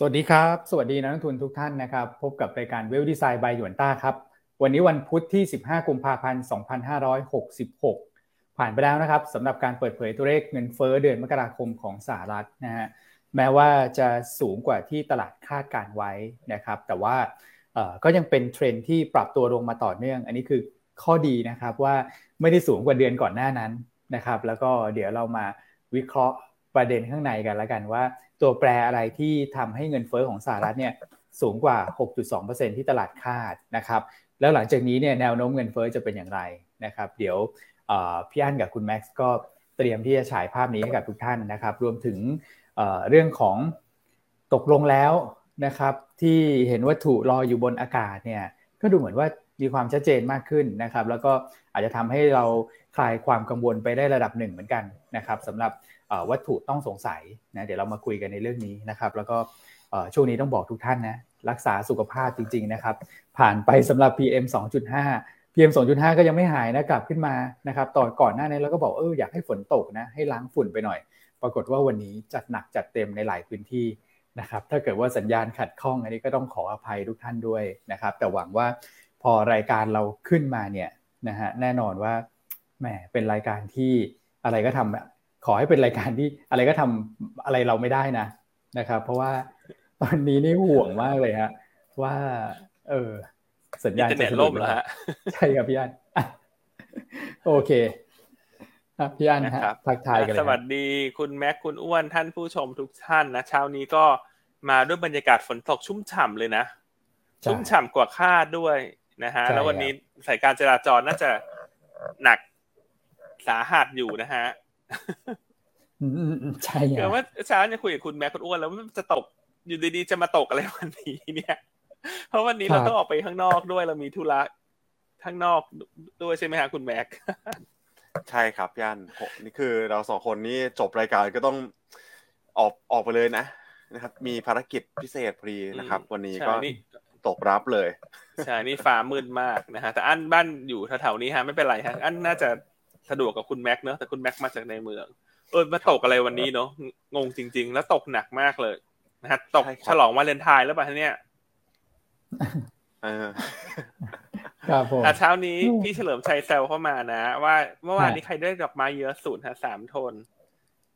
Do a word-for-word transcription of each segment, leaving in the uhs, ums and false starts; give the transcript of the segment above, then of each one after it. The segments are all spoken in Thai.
สวัสดีครับสวัสดีนักลงทุนทุกท่านนะครับพบกับรายการเวลดีไซน์บายหยวนต้าครับวันนี้วันพุธที่สิบห้ากุมภาพันธ์สองพันห้าร้อยหกสิบหกผ่านไปแล้วนะครับสำหรับการเปิดเผยตัวเลขเงินเฟ้อเดือนมกราคมของสหรัฐนะฮะแม้ว่าจะสูงกว่าที่ตลาดคาดการไว้นะครับแต่ว่าเอ่อก็ยังเป็นเทรนด์ที่ปรับตัวลงมาต่อเนื่องอันนี้คือข้อดีนะครับว่าไม่ได้สูงกว่าเดือนก่อนหน้านั้นนะครับแล้วก็เดี๋ยวเรามาวิเคราะห์ประเด็นข้างในกันละกันว่าตัวแปรอะไรที่ทำให้เงินเฟ้อของสหรัฐเนี่ยสูงกว่า หกจุดสองเปอร์เซ็นต์ ที่ตลาดคาดนะครับแล้วหลังจากนี้เนี่ยแนวโน้มเงินเฟ้อจะเป็นอย่างไรนะครับเดี๋ยวเอ่อพี่อั้นกับคุณแม็กซ์ก็เตรียมที่จะฉายภาพนี้ให้กับทุกท่านนะครับรวมถึงเอ่อเรื่องของตกลงแล้วนะครับที่เห็นวัตถุลอยอยู่บนอากาศเนี่ยก็ดูเหมือนว่ามีความชัดเจนมากขึ้นนะครับแล้วก็อาจจะทำให้เราคลายความกังวลไปได้ระดับหนึ่งเหมือนกันนะครับสำหรับวัตถุต้องสงสัยนะเดี๋ยวเรามาคุยกันในเรื่องนี้นะครับแล้วก็ช่วงนี้ต้องบอกทุกท่านนะรักษาสุขภาพจริงๆนะครับผ่านไปสำหรับ พี เอ็ม สองจุดห้า พี เอ็ม สองจุดห้า ก็ยังไม่หายนะกลับขึ้นมานะครับตอนก่อนหน้านี้เราก็บอกเอออยากให้ฝนตกนะให้ล้างฝุ่นไปหน่อยปรากฏว่าวันนี้จัดหนักจัดเต็มในหลายพื้นที่นะครับถ้าเกิดว่าสัญญาณขัดข้องอันนี้ก็ต้องขออภัยทุกท่านด้วยนะครับแต่หวังว่าพอรายการเราขึ้นมาเนี่ยนะฮะแน่นอนว่าแหมเป็นรายการที่อะไรก็ทำขอให้เป็นรายการที่อะไรก็ทำอะไรเราไม่ได้นะนะครับเพราะว่าตอนนี้นี่ห่วงมากเลยฮะว่าเออสัญญาณจะล่มแล้วฮะใช่ครับพี่อันโอเคครับพี่อันครับทักทายกันสวัสดีคุณแม็กคุณอ้วนท่านผู้ชมทุกท่านนะเช้านี้ก็มาด้วยบรรยากาศฝนตกชุ่มฉ่ำเลยนะชุ่มฉ่ำกว่าคาดด้วยนะฮะแล้ววันนี้สายการจราจรน่าจะหนักสาหัสอยู่นะฮะใช่ครับว่าเช้าเนี่ยคุยกับคุณแม็กคุณอ้วนแล้วมันจะตกอยู่ดีๆจะมาตกอะไรวันนี้เนี่ยเพราะวันนี้เราต้องออกไปข้างนอกด้วยเรามีธุระข้างนอกด้วยใช่ไหมฮะคุณแม็กใช่ครับย่านนี่คือเราสองคนนี้จบรายการก็ต้องออกออกไปเลยนะนะครับมีภารกิจพิเศษพอดีนะครับวันนี้ก็ตกรับเลยใช่นี่ฟ้ามืดมากนะฮะแต่อันบ้านอยู่แถวๆนี้ฮะไม่เป็นไรฮะอันน่าจะสะดวกกับคุณแม็กเนอะแต่คุณแม็กมาจากในเมืองเออมาตกอะไรวันนี้เนอะงงจริงๆแล้วตกหนักมากเลยนะฮะตกฉลองวาเลนไทน์แล้วป่ะเนี่ยเออครับผมอ่ะเช้านี้พี่เฉลิมชัยแซวเข้ามานะว่าเมื่อวานนี้ใครได้ดอกไม้เยอะสุดฮะสามโทน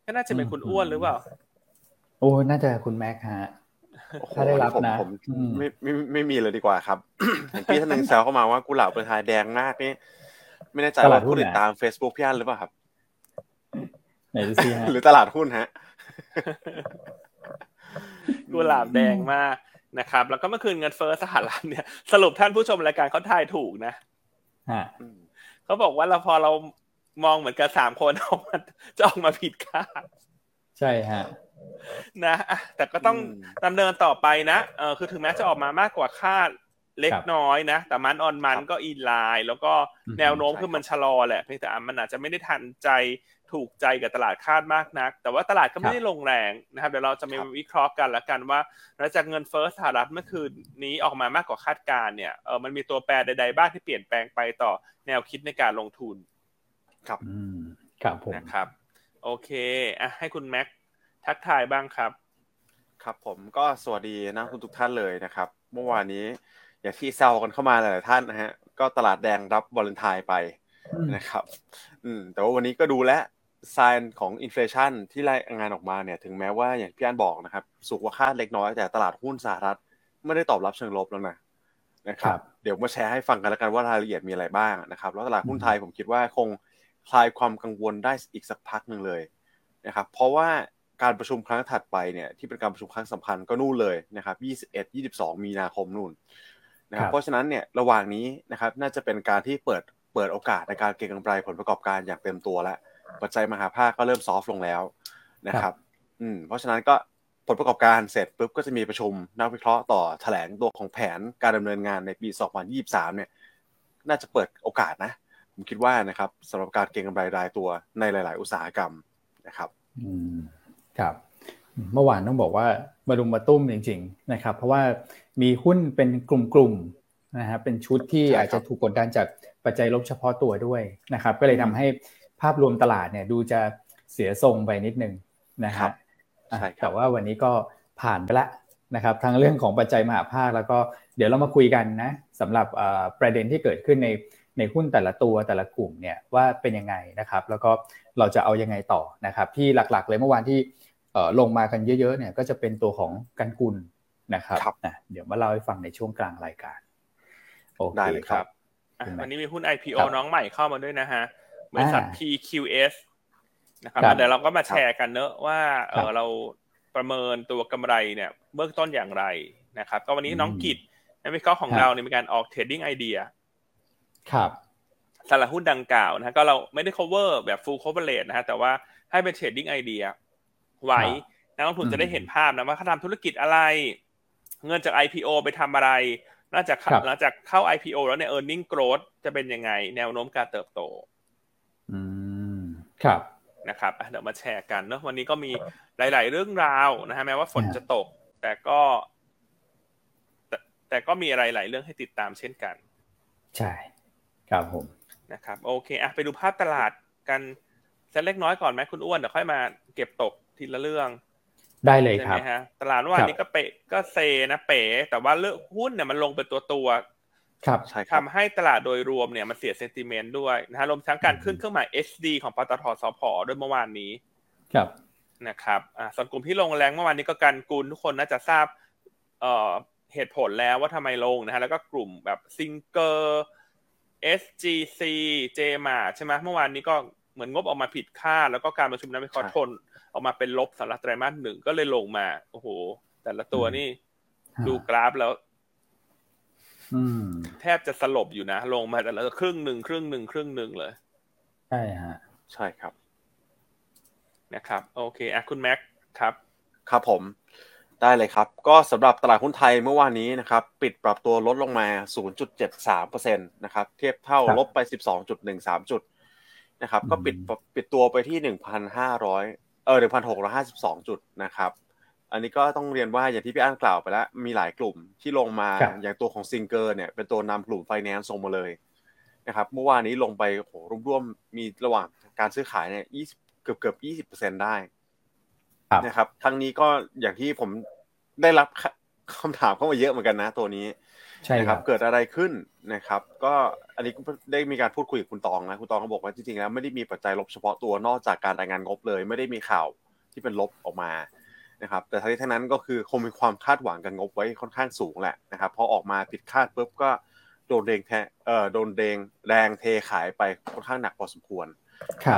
ก็น่าจะเป็นคุณอ้วนหรือเปล่าโอ้น่าจะคุณแม็กฮะถ้าได้รับนะผมไม่ไม่ไม่มีเลยดีกว่าครับพี่ท่านนึงแซวเข้ามาว่ากุหลาบเป็นทายแดงมากนี่ไม่แน่ใจว่าผู้ติดตาม Facebook พี่อั้นหรือเปล่าครับไหนดูซิฮะหรือตลาดหุ้นฮะกุหลาบแดงมากนะครับแล้วก็เมื่อคืนเงินเฟ้อสหรัฐเนี่ยสรุปท่านผู้ชมรายการเขาทายถูกนะฮะเขาบอกว่าเราพอเรามองเหมือนกันสามคนออกมาจะออกมาผิดคาดใช่ฮะนะแต่ก็ต้องดำเนินต่อไปนะเออคือถึงแม้จะออกมามากกว่าคาดเล็กน้อยนะแต่มันออนมันก็อินไลน์แล้วก็แนวโน้มคือมันชะลอแหละเพียงแต่มันอาจจะไม่ได้ทันใจถูกใจกับตลาดคาดมากนักแต่ว่าตลาดก็ไม่ได้ลงแรงนะครับเดี๋ยวเราจะมาวิเคราะห์กันละกันว่าหลังจากเงินเฟ้อสหรัฐเมื่อคืนนี้ออกมามากกว่าคาดการณ์เนี่ยเออมันมีตัวแปรใดๆบ้างที่เปลี่ยนแปลงไปต่อแนวคิดในการลงทุนครับอืมครับผมนะครับโอเคอ่ะให้คุณแม็กทักทายบ้างครับครับผมก็สวัสดีนักลงทุนทุกท่านเลยนะครับเมื่อวานนี้อย่างที่แซวกันเข้ามาหลายๆท่านนะฮะก็ตลาดแดงรับวาเลนไทน์ไปนะครับอืมแต่ว่าวันนี้ก็ดูและไซน์ของอินเฟลชันที่รายงานออกมาเนี่ยถึงแม้ว่าอย่างพี่อั้นบอกนะครับสูงกว่าคาดเล็กน้อยแต่ตลาดหุ้นสหรัฐไม่ได้ตอบรับเชิงลบแล้วนะนะครับเดี๋ยวมาแชร์ให้ฟังกันแล้วกันว่ารายละเอียดมีอะไรบ้างนะครับแล้วตลาดหุ้นไทยผมคิดว่าคงคลายความกังวลได้อีกสักพักนึงเลยนะครับเพราะว่าการประชุมครั้งถัดไปเนี่ยที่เป็นการประชุมครั้งสำคัญก็นู่นเลยนะครับยี่สิบเอ็ด ยี่สิบสองมีนาคมนู่นนะครับเพราะฉะนั้นเนี่ยระหว่างนี้นะครับน่าจะเป็นการที่เปิดเปิดโอกาสในการเก็งกำไรผลประกอบการอย่างเต็มตัวแล้วปัจจัยมหาภาคก็เริ่มซอฟต์ลงแล้วนะครับอืมเพราะฉะนั้นก็ผลประกอบการเสร็จปุ๊บก็จะมีประชุมนักวิเคราะห์ต่อแถลงตัวของแผนการดำเนินงานในปีสองพันยี่สิบสามเนี่ยน่าจะเปิดโอกาสนะผมคิดว่านะครับสำหรับการเก็งกำไรรายตัวในหลายๆอุตสาหกรรมนะครับอืมครับเมื่อวานต้องบอกว่ามารุมมาตุ้มจริงๆนะครับเพราะว่ามีหุ้นเป็นกลุ่มๆนะฮะเป็นชุดที่อาจจะถูกกดดันจากปัจจัยลบเฉพาะตัวด้วยนะครับก็เลยทำให้ภาพรวมตลาดเนี่ยดูจะเสียทรงไปนิดนึงนะครับแต่ว่าวันนี้ก็ผ่านไปละ นะครับทั้งเรื่องของปัจจัยมหาภาคแล้วก็เดี๋ยวเรามาคุยกันนะสำหรับประเด็นที่เกิดขึ้นในในหุ้นแต่ละตัวแต่ละกลุ่มเนี่ยว่าเป็นยังไงนะครับแล้วก็เราจะเอายังไงต่อนะครับที่หลักๆเลยเมื่อวานที่ลงมากันเยอะๆเนี่ยก็จะเป็นตัวของกันกุลนะครับนะเดี๋ยวมาเล่าให้ฟังในช่วงกลางรายการโอเคครับวันนี้มีหุ้น ไอ พี โอ น้องใหม่เข้ามาด้วยนะฮะบริษัท พี คิว เอส นะครับเดี๋ยวเราก็มาแชร์กันเนอะว่าเราประเมินตัวกำไรเนี่ยเบื้องต้นอย่างไรนะครับก็วันนี้น้องกิจนักวิเคราะห์ของเราเนี่ยมีการออกเทรดดิ้งไอเดียครับตลาดหุ้นดังกล่าวนะฮะก็เราไม่ได้ cover แบบ full coverage นะฮะแต่ว่าให้เป็น trading idea ไว้นักลงทุนจะได้เห็นภาพนะว่าเขาทำธุรกิจอะไรเงินจาก ไอ พี โอ ไปทำอะไรนอกจากหลังจากเข้า ไอ พี โอ แล้วเนี่ย earning growth จะเป็นยังไงแนวโน้มการเติบโตอืมครับนะครับเดี๋ยวมาแชร์กันเนาะวันนี้ก็มีหลายๆเรื่องราวนะฮะแม้ว่าฝนจะตกแต่ก็แต่แต่ก็มีอะไรหลายเรื่องให้ติดตามเช่นกันใช่ครับผมนะครับโอเคอ่ะไปดูภาพตลาดกันสักเล็กน้อยก่อนไหมคุณอ้วนเดี๋ยวค่อยมาเก็บตกทีละเรื่องได้เลยครับตลาดเมื่อวานนี้ก็เปะก็เซนะเป๋แต่ว่าเลือกหุ้นเนี่ยมันลงเป็นตัวตัวครับทำให้ตลาดโดยรวมเนี่ยมันเสียเซนติเมนต์ด้วยนะฮะรวมทั้งการขึ้นเครื่องหมาย เอส ดี ของปตท.สผ.ด้วยเมื่อวานนี้ครับนะครับอ่ะส่วนกลุ่มที่ลงแรงเมื่อวานนี้ก็กันกุลทุกคนน่าจะทราบเอ่อเหตุผลแล้วว่าทำไมลงนะฮะแล้วก็กลุ่มแบบซิงเกอร์เอส จี ซี J-Mart ใช่ไหมเมื่อวานนี้ก็เหมือนงบออกมาผิดคาดแล้วก็การประชุมนักวิเคราะห์ทนออกมาเป็นลบสำหรับไตรมาสหนึ่งก็เลยลงมาโอ้โหแต่ละตัวนี่ดูกราฟแล้วแทบจะสลบอยู่นะลงมาแต่ละครึ่งหนึ่งครึ่งหนึ่งครึ่งหนึ่งเลยใช่ฮะใช่ครับนะครับโอเคอ่ะคุณแม็กครับครับผมได้เลยครับก็สำหรับตลาดหุ้นไทยเมื่อวานนี้นะครับปิดปรับตัวลดลงมา ศูนย์จุดเจ็ดสามเปอร์เซ็นต์ นะครับเทียบเท่าลบไป สิบสองจุดหนึ่งสาม จุดนะครับก็ปิดปิดตัวไปที่ หนึ่งพันห้าร้อย เออ หนึ่งพันหกร้อยห้าสิบสอง จุดนะครับอันนี้ก็ต้องเรียนว่าอย่างที่พี่อั้นกล่าวไปแล้วมีหลายกลุ่มที่ลงมาอย่างตัวของซิงเกอร์เนี่ยเป็นตัวนำกลุ่มไฟแนนซ์ลงมาเลยนะครับเมื่อวานนี้ลงไปโอ้โหร่วมๆมีระหว่างการซื้อขายเนี่ยยี่สิบเกือบๆ ยี่สิบเปอร์เซ็นต์ ได้นะครับทั้งนี้ก็อย่างที่ผมได้รับคำถามเข้ามาเยอะเหมือนกันนะตัวนี้ใช่ครับเกิดอะไรขึ้นนะครับก็อันนี้ได้มีการพูดคุยกับคุณตองนะคุณตองเขาบอกว่าจริงๆแล้วไม่ได้มีปัจจัยลบเฉพาะตัวนอกจากการรายงานงบเลยไม่ได้มีข่าวที่เป็นลบออกมานะครับแต่ทั้งนี้ทั้งนั้นก็คือคงมีความคาดหวังกันงบไว้ค่อนข้างสูงแหละนะครับพอออกมาผิดคาดปุ๊บก็โดนแรงแทเอ่อโดนแรงแรงเทขายไปค่อนข้างหนักพอสมควร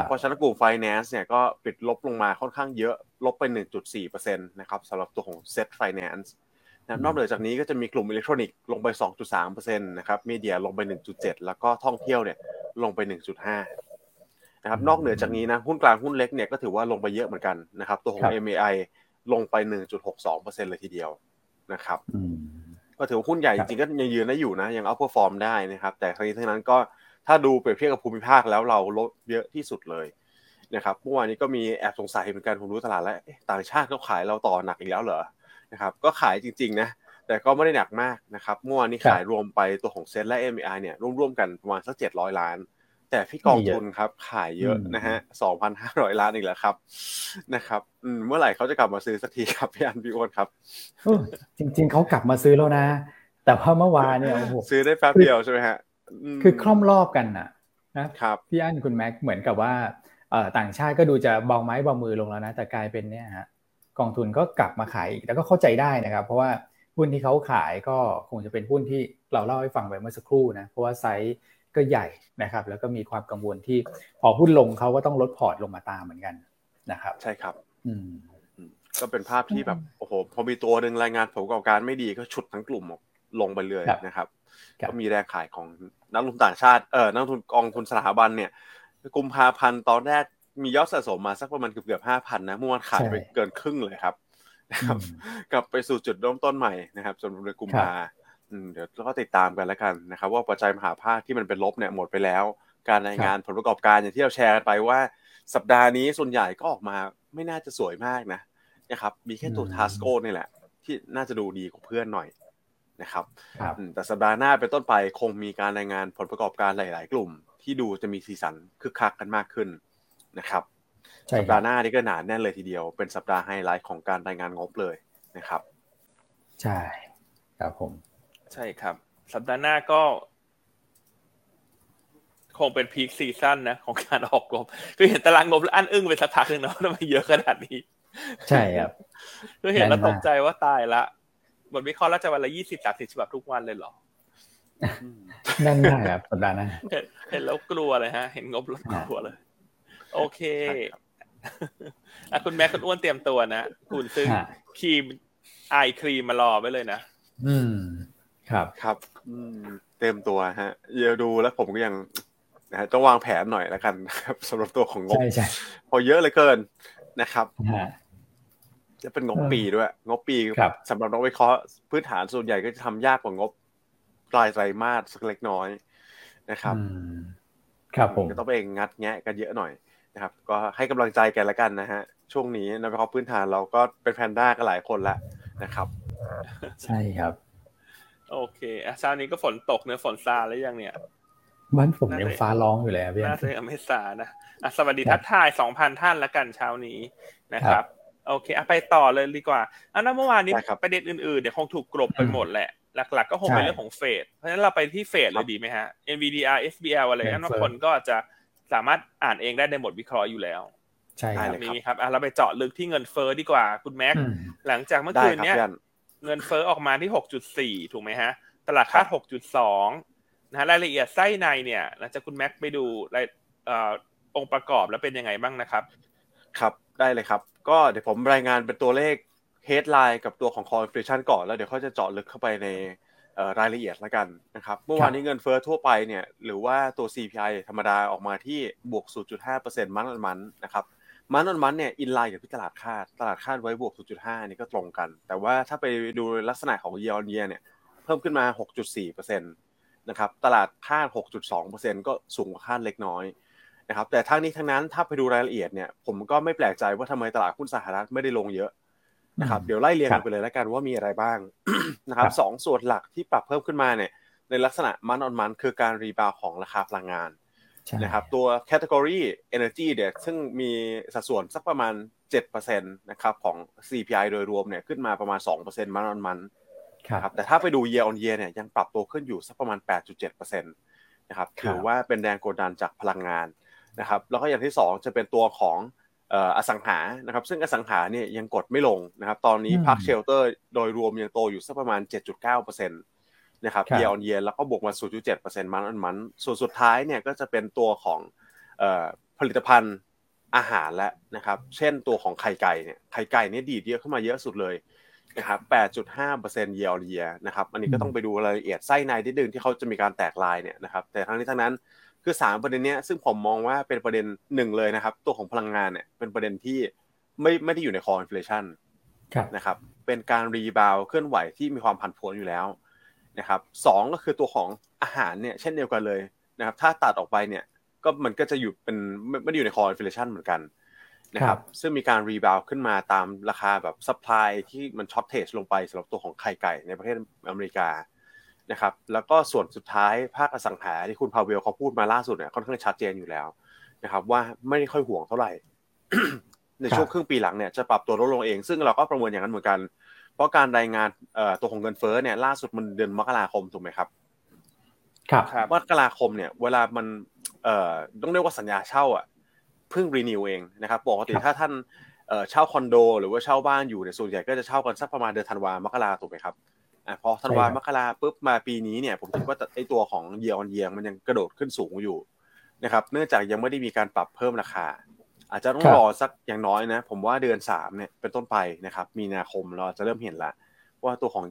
เพราะฉะนั้นกลุ่ม Finance เนี่ยก็ปิดลบลงมาค่อนข้างเยอะลบไป หนึ่งจุดสี่เปอร์เซ็นต์ นะครับสำหรับตัวของ Set Finance นะนอกเหนือจากนี้ก็จะมีกลุ่มอิเล็กทรอนิกส์ลงไป สองจุดสามเปอร์เซ็นต์ นะครับมีเดียลงไป หนึ่งจุดเจ็ด แล้วก็ท่องเที่ยวเนี่ยลงไป หนึ่งจุดห้า นะครับนอกเหนือจากนี้นะหุ้นกลางหุ้นเล็กเนี่ยก็ถือว่าลงไปเยอะเหมือนกันนะครับตัวของ เอ็ม เอ ไอ ลงไป หนึ่งจุดหกสองเปอร์เซ็นต์ เลยทีเดียวนะครับก็ถือว่าหุ้นใหญ่จริงๆก็ยังยืนได้อยู่นะยังอัพเพอร์ฟอร์มได้นะครับแต่ทั้งนี้ทั้งนั้นก็ถ้าดูเปรียบเทียบกับภูมิภาคแล้วเราลดเยอะที่สุดเลยนะครับเมื่อวานนี้ก็มีแอบสงสัยเหมือนกันผมรู้ตลาดแล้วต่างชาติเขาขายเราต่อหนักอีกแล้วเหรอนะครับก็ขายจริงๆนะแต่ก็ไม่ได้หนักมากนะครับเมื่อวานนี้ขายรวมไปตัวของเซ็ตและ เอ็ม เอ ไอ เนี่ยร่วมๆกันประมาณสักเจ็ดร้อยล้านแต่พี่กองทุนครับขายเยอะนะฮะ สองพันห้าร้อย ล้านอีกแล้วครับนะครับเมื่อไหร่เขาจะกลับมาซื้อสักทีครับพี่อันพี่อ้วนครับจริงๆเขากลับมาซื้อแล้วนะแต่ว่าเมื่อวานเนี่ยโอ้โหซื้อได้แป๊บเดียวใช่มั้ยฮะคือคล่อมรอบกันนะนะครับพี่อั้นคุณแม็กเหมือนกับว่าต่างชาติก็ดูจะเบาไม้เบามือลงแล้วนะแต่กลายเป็นเนี่ยฮะกองทุนก็กลับมาขายอีกแล้วก็เข้าใจได้นะครับเพราะว่าหุ้นที่เขาขายก็คงจะเป็นหุ้นที่เราเล่าให้ฟังไปเมื่อสักครู่นะเพราะว่าไซส์ก็ใหญ่นะครับแล้วก็มีความกังวลที่พอหุ้นลงเขาก็ต้องลดพอร์ตลงมาตามเหมือนกันนะครับใช่ครับอืมก็เป็นภาพที่แบบโอ้โหพอมีตัวนึงรายงานผลประกอบการไม่ดีก็ฉุดทั้งกลุ่มออกลงไปเลยนะครับก็มีแรงขายของนักลงทุนต่างชาติเออนักลงทุนกองทุนสถาบันเนี่ยกุมภาพันธ์ตอนแรกมียอดสะสมมาสักประมาณเกือบๆ ห้าพัน นะเมื่อวานขายไปเกินครึ่งเลยครับนะครับกลับไปสู่จุดเริ่มต้นใหม่นะครับจนเดือนกุมภาอืมเดี๋ยวก็ติดตามกันแล้วกันนะครับว่าปัจจัยมหาภาคที่มันเป็นลบเนี่ยหมดไปแล้วการรายงานผลประกอบการอย่างที่เราแชร์ไปว่าสัปดาห์นี้ส่วนใหญ่ก็ออกมาไม่น่าจะสวยมากนะนะครับมีแค่ตัว Tasco นี่แหละที่น่าจะดูดีกว่าเพื่อนหน่อยนะครับแต่สัปดาห์หน้าเป็นต้นไปคงมีการรายงานผลประกอบการหลายๆกลุ่มที่ดูจะมีสีสันคึกคักกันมากขึ้นนะครับสัปดาห์หน้านี่ก็หนาแน่นเลยทีเดียวเป็นสัปดาห์ไฮไลท์ของการรายงานงบเลยนะครับ ใช่ครับผมใช่ครับสัปดาห์หน้าก็คงเป็นพีคซีซั่นนะของการออกงบคือเห็นตารางงบแล้วอั้นอึ้งไปสักพักนึงเนาะทำไมเยอะขนาดนี้ใช่ครับคือเห็นแล้วตกใจว่าตายละบทวิเคราะห์แล้วจะวันละยี่สิบสามสิบฉบับทุกวันเลยเหรอนั่นได้ครับสัปดาห์หน้าเห็นแล้วกลัวเลยฮะเห็นงบแล้วกลัวเลยโอเคอ่ะคุณแม็กคุณอ้วนเตรียมตัวนะคุณซื้อครีมไอครีมมารอไว้เลยนะอืมครับครับอืมเต็มตัวฮะเดี๋ยวดูแล้วผมก็ยังนะฮะต้องวางแผนหน่อยแล้วกันครับสำหรับตัวของงบใช่ๆพอเยอะเหลือเกินนะครับจะเป็นงบปีด้วยงบปีสำหรับนักวิเคราะห์พื้นฐานส่วนใหญ่ก็จะทำยากกว่างบรายไตรมาสสักเล็กน้อยนะครับครับผมก็ต้องไปงัดแงะกันเยอะหน่อยนะครับก็ให้กำลังใจกันละกันนะฮะช่วงนี้นักวิเคราะห์พื้นฐานเราก็เป็นแพนด้ากันหลายคนละนะครับใช่ครับโอเคอ่ะเช้านี้ก็ฝนตกเนื้อฝนซาแล้วยังเนี่ยบ้านผมยังฟ้าร้องอยู่เลยอ่ะพี่น่าจะยังไม่ซานะอ่ะสวัสดีทักทาย สองพัน ท่านละกันเช้านี้นะครับโอเคอ่ะไปต่อเลยดีกว่าอ่ะแล้วเมื่อวานนี้ประเด็นอื่นๆเดี๋ยวคงถูกกลบไปหมดแหละหลักๆก็คงเป็นเรื่องของเฟดเพราะฉะนั้นเราไปที่เฟดเลยดีมั้ยฮะ เอ็น วี ดี อาร์ เอส บี แอล อะไรงั้นคนก็จะสามารถอ่านเองได้ในบทวิเคราะห์อยู่แล้วใช่ครับมีครับอ่ะเราไปเจาะลึกที่เงินเฟ้อดีกว่าคุณแม็กหลังจากเมื่อคืนเนี้ยเงินเฟ้อออกมาที่ หกจุดสี่ ถูกไหมฮะตลาดคาด หกจุดสอง นะฮะรายละเอียดไส้ในเนี่ยหลังจากคุณแม็กไปดูรายเอ่อองค์ประกอบแล้วเป็นยังไงบ้างนะครับครับได้เลยครับก็เดี๋ยวผมรายงานเป็นตัวเลข headline กับตัวของ core inflation ก่อนแล้วเดี๋ยวเขาจะเจาะลึกเข้าไปในเอ่อรายละเอียดละกันนะครับเมื่อวานนี้เงินเฟ้อทั่วไปเนี่ยหรือว่าตัว ซี พี ไอ ธรรมดาออกมาที่บวก ศูนย์จุดห้าเปอร์เซ็นต์ มันมันนะครับมันมันมันเนี่ยอินไลน์กับที่ตลาดคาดตลาดคาดไว้บวก ศูนย์จุดห้า นี่ก็ตรงกันแต่ว่าถ้าไปดูลักษณะของ year on year เนี่ยเพิ่มขึ้นมา หกจุดสี่เปอร์เซ็นต์ นะครับตลาดคาด หกจุดสองเปอร์เซ็นต์ ก็สูงกว่าคาดเล็กน้อยนะครับแต่ทั้งนี้ทั้งนั้นถ้าไปดูรายละเอียดเนี่ยผมก็ไม่แปลกใจว่าทำไมตลาดหุ้นสหรัฐไม่ได้ลงเยอะนะครับเดี๋ยวไล่เรียงกันไปเลยแล้วกันว่ามีอะไรบ้างนะครับสองส่วนหลักที่ปรับเพิ่มขึ้นมาเนี่ยในลักษณะมันออนมันคือการรีบาวของราคาพลังงานนะครับตัว category energy เนี่ยซึ่งมีสัดส่วนสักประมาณ เจ็ดเปอร์เซ็นต์ นะครับของ ซี พี ไอ โดยรวมเนี่ยขึ้นมาประมาณ สองเปอร์เซ็นต์ มันออนมันครับแต่ถ้าไปดู year on year เนี่ยยังปรับตัวขึ้นอยู่สักประมาณ แปดจุดเจ็ดเปอร์เซ็นต์ นะครับถือว่าเป็นแรงกดดันจากพลังงานนะครับแล้วก็อย่างที่สองจะเป็นตัวของเอ่ออสังหานะครับซึ่งอสังหาเนี่ยยังกดไม่ลงนะครับตอนนี้ Park Shelter โดยรวมยังโตอยู่สักประมาณ เจ็ดจุดเก้าเปอร์เซ็นต์นะครับ year on year แล้วก็บวกมา ศูนย์จุดเจ็ดเปอร์เซ็นต์ มันอันมันส่วนสุดท้ายเนี่ยก็จะเป็นตัวของเอ่อผลิตภัณฑ์อาหารและนะครับเช่นตัวของไข่ไก่เนี่ยไข่ไก่เนี่ยดีดเยอะขึ้นมาเยอะสุดเลยนะครับ แปดจุดห้าเปอร์เซ็นต์ year on year นะครับอันนี้ก็ต้องไปดูรายละเอียดไส้ในนิดนึงที่เขาจะมีการแตกลายเนี่ยนะครับแต่ทั้งนี้ทั้งนั้นคือสามประเด็นเนี้ยซึ่งผมมองว่าเป็นประเด็นหนึ่งเลยนะครับตัวของพลังงานเนี่ยเป็นประเด็นที่ไม่ไม่ได้อยู่ใน core inflation นะครับเป็นการรีบาวด์เคลื่อนไหวที่มีความผันผวนอยู่แล้วนะครับสองก็คือตัวของอาหารเนี่ยเช่นเดียวกันเลยนะครับถ้าตัดออกไปเนี่ยก็มันก็จะอยู่เป็นไม่ได้อยู่ใน core inflation เหมือนกันนะครับซึ่งมีการรีบาวด์ขึ้นมาตามราคาแบบ supply ที่มันช็อตเทจลงไปสำหรับตัวของไข่ไก่ในประเทศอเมริกานะครับแล้วก็ส่วนสุดท้ายภาคอสังหาที่คุณพาเวลเขาพูดมาล่าสุดเนี่ยค่อนข้างชัดเจนอยู่แล้วนะครับว่าไม่ได้ค่อยห่วงเท่าไหร่ ในช่วงครึ่งปีหลังเนี่ยจะปรับตัวลดลงเองซึ่งเราก็ประเมินอย่างนั้นเหมือนกันเพราะการรายงานตัวของเงินเฟ้อเนี่ยล่าสุดมันเดือนมกราคมถูกไหมครับครับมกราคมเนี่ยเวลามันต้องเรียกว่าสัญญาเช่าอ่ะเพิ่งรีนิวเองนะครับปกติถ้าท่านเช่าคอนโดหรือว่าเช่าบ้านอยู่เนี่ยส่วนใหญ่ก็จะเช่ากันสักประมาณเดือนธันวามกราถูกไหมครับอ่ะพอธันวามกราปุ๊บมาปีนี้เนี่ยผมคิดว่าไอ้ตัวของ year on year มันยังกระโดดขึ้นสูงอยู่นะครับเนื่องจากยังไม่ได้มีการปรับเพิ่มราคาอาจจะต้องรอสักอย่างน้อยนะผมว่าเดือนสามเนี่ยเป็นต้นไปนะครับมีนาคมเราจะเริ่มเห็นละว่าตัวของ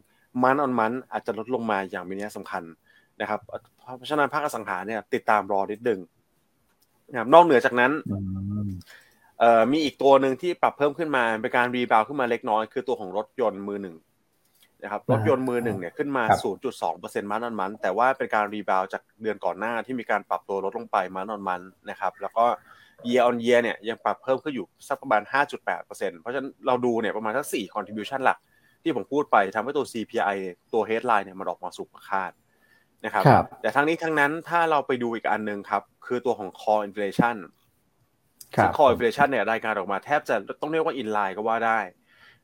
มันออนมันอาจจะลดลงมาอย่างมีนัยสำคัญนะครับเพราะฉะนั้นภาคอสังหาเนี่ยติดตามรอนิดนึงนะครับนอกเหนือจากนั้นเอ่อมีอีกตัวนึงที่ปรับเพิ่มขึ้นมาเป็นการรีบาวด์ขึ้นมาเล็กน้อยคือตัวของรถยนต์มือหนึ่งนะครับรถยนต์มือหนึ่งเนี่ยขึ้นมา ศูนย์จุดสองเปอร์เซ็นต์ มันออนมันแต่ว่าเป็นการรีบาวด์จากเดือนก่อนหน้าที่มีการปรับตัวลดลงไปมันออนมันนะครับแล้วก็year on year เนี่ยยังปรับเพิ่มขึ้นอยู่สักประมาณ ห้าจุดแปดเปอร์เซ็นต์ เพราะฉะนั้นเราดูเนี่ยประมาณสักสี่ contribution หลักที่ผมพูดไปทำให้ตัว ซี พี ไอ ตัว headline เนี่ยมันออกมาสูงกว่าคาดนะครับแต่ทั้งนี้ทั้งนั้นถ้าเราไปดูอีกอันนึงครับคือตัวของ core inflation ซึ่ง core inflation เนี่ยรายงานออกมาแทบจะต้องเรียกว่า in line ก็ว่าได้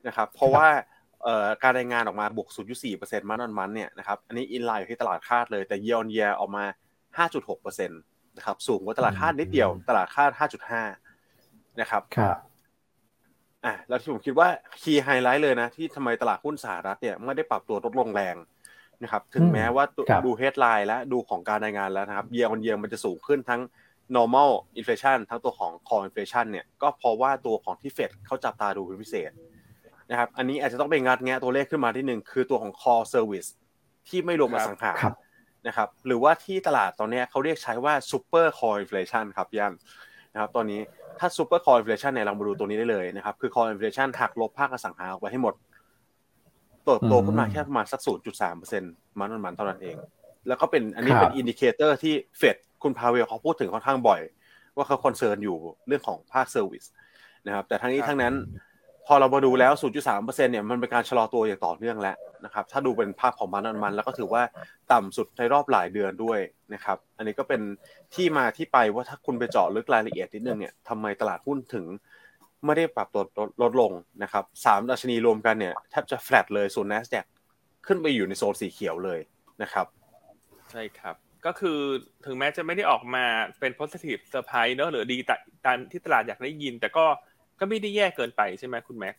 นะครับเพราะว่า การรายงานออกมาบวก ศูนย์จุดสี่เปอร์เซ็นต์ มันนั่นมันเนี่ยนะครับอันนี้อินไลน์อยู่ที่ตลาดคาดเลยแต่ year on year ออกมา ห้าจุดหกเปอร์เซ็นต์ นะครับสูงกว่าตลาดคาดนิดเดียวตลาดคาด ห้าจุดห้า นะครับครับอ่ะแล้วที่ผมคิดว่าคีย์ไฮไลท์เลยนะที่ทำไมตลาดหุ้นสหรัฐเนี่ยไม่ได้ปรับตัวลดลงแรงนะครับถึงแม้ว่าดูเฮดไลน์และดูของการรายงานแล้วนะครับ year on year มันจะสูงขึ้นทั้ง normal inflation ทั้งตัวของ core inflation เนี่ยก็เพราะว่าตัวของที่เฟดเขาจับตาดูเป็นพิเศษนะครับอันนี้อาจจะต้องไปงัดแงะตัวเลขขึ้นมาที่หนึ่งคือตัวของ core service ที่ไม่รวมอสังหานะครับหรือว่าที่ตลาดตอนนี้เขาเรียกใช้ว่า super core inflation ครับย่านนะครับตอนนี้ถ้า super core inflation เนี่ยเรามาดูตัวนี้ได้เลยนะครับคือ core inflation หักลบภาคอสังหาออกไปให้หมดเติบโตขึ้นมาแค่ประมาณสัก ศูนย์จุดสามเปอร์เซ็นต์ มันมันเท่านั้นเองแล้วก็เป็นอันนี้เป็นอินดิเคเตอร์ที่เฟดคุณพาเวลเขาพูดถึงค่อนข้างบ่อยว่าเขาคอนเซิร์นอยู่เรื่องของภาค service นะครับแต่ทั้งนี้ทั้งนั้นพอเรามาดูแล้ว ศูนย์จุดสามเปอร์เซ็นต์ เนี่ยมันเป็นการชะลอตัวอย่างต่อเนื่องแล้วนะครับถ้าดูเป็นภาพของมันนั้นมันแล้วก็ถือว่าต่ำสุดในรอบหลายเดือนด้วยนะครับอันนี้ก็เป็นที่มาที่ไปว่าถ้าคุณไปเจาะลึกรายละเอียดนิดนึงเนี่ยทำไมตลาดหุ้นถึงไม่ได้ปรับตัวลดลงนะครับสามดัชนีรวมกันเนี่ยแทบจะแฟลตเลยส่วน Nasdaq ขึ้นไปอยู่ในโซนสีเขียวเลยนะครับใช่ครับก็คือถึงแม้จะไม่ได้ออกมาเป็น positive surprise เนอะหรือดีตามที่ตลาดอยากได้ยินแต่ก็ก็ไม่ได้แย่เกินไปใช่ไหมคุณแม็ก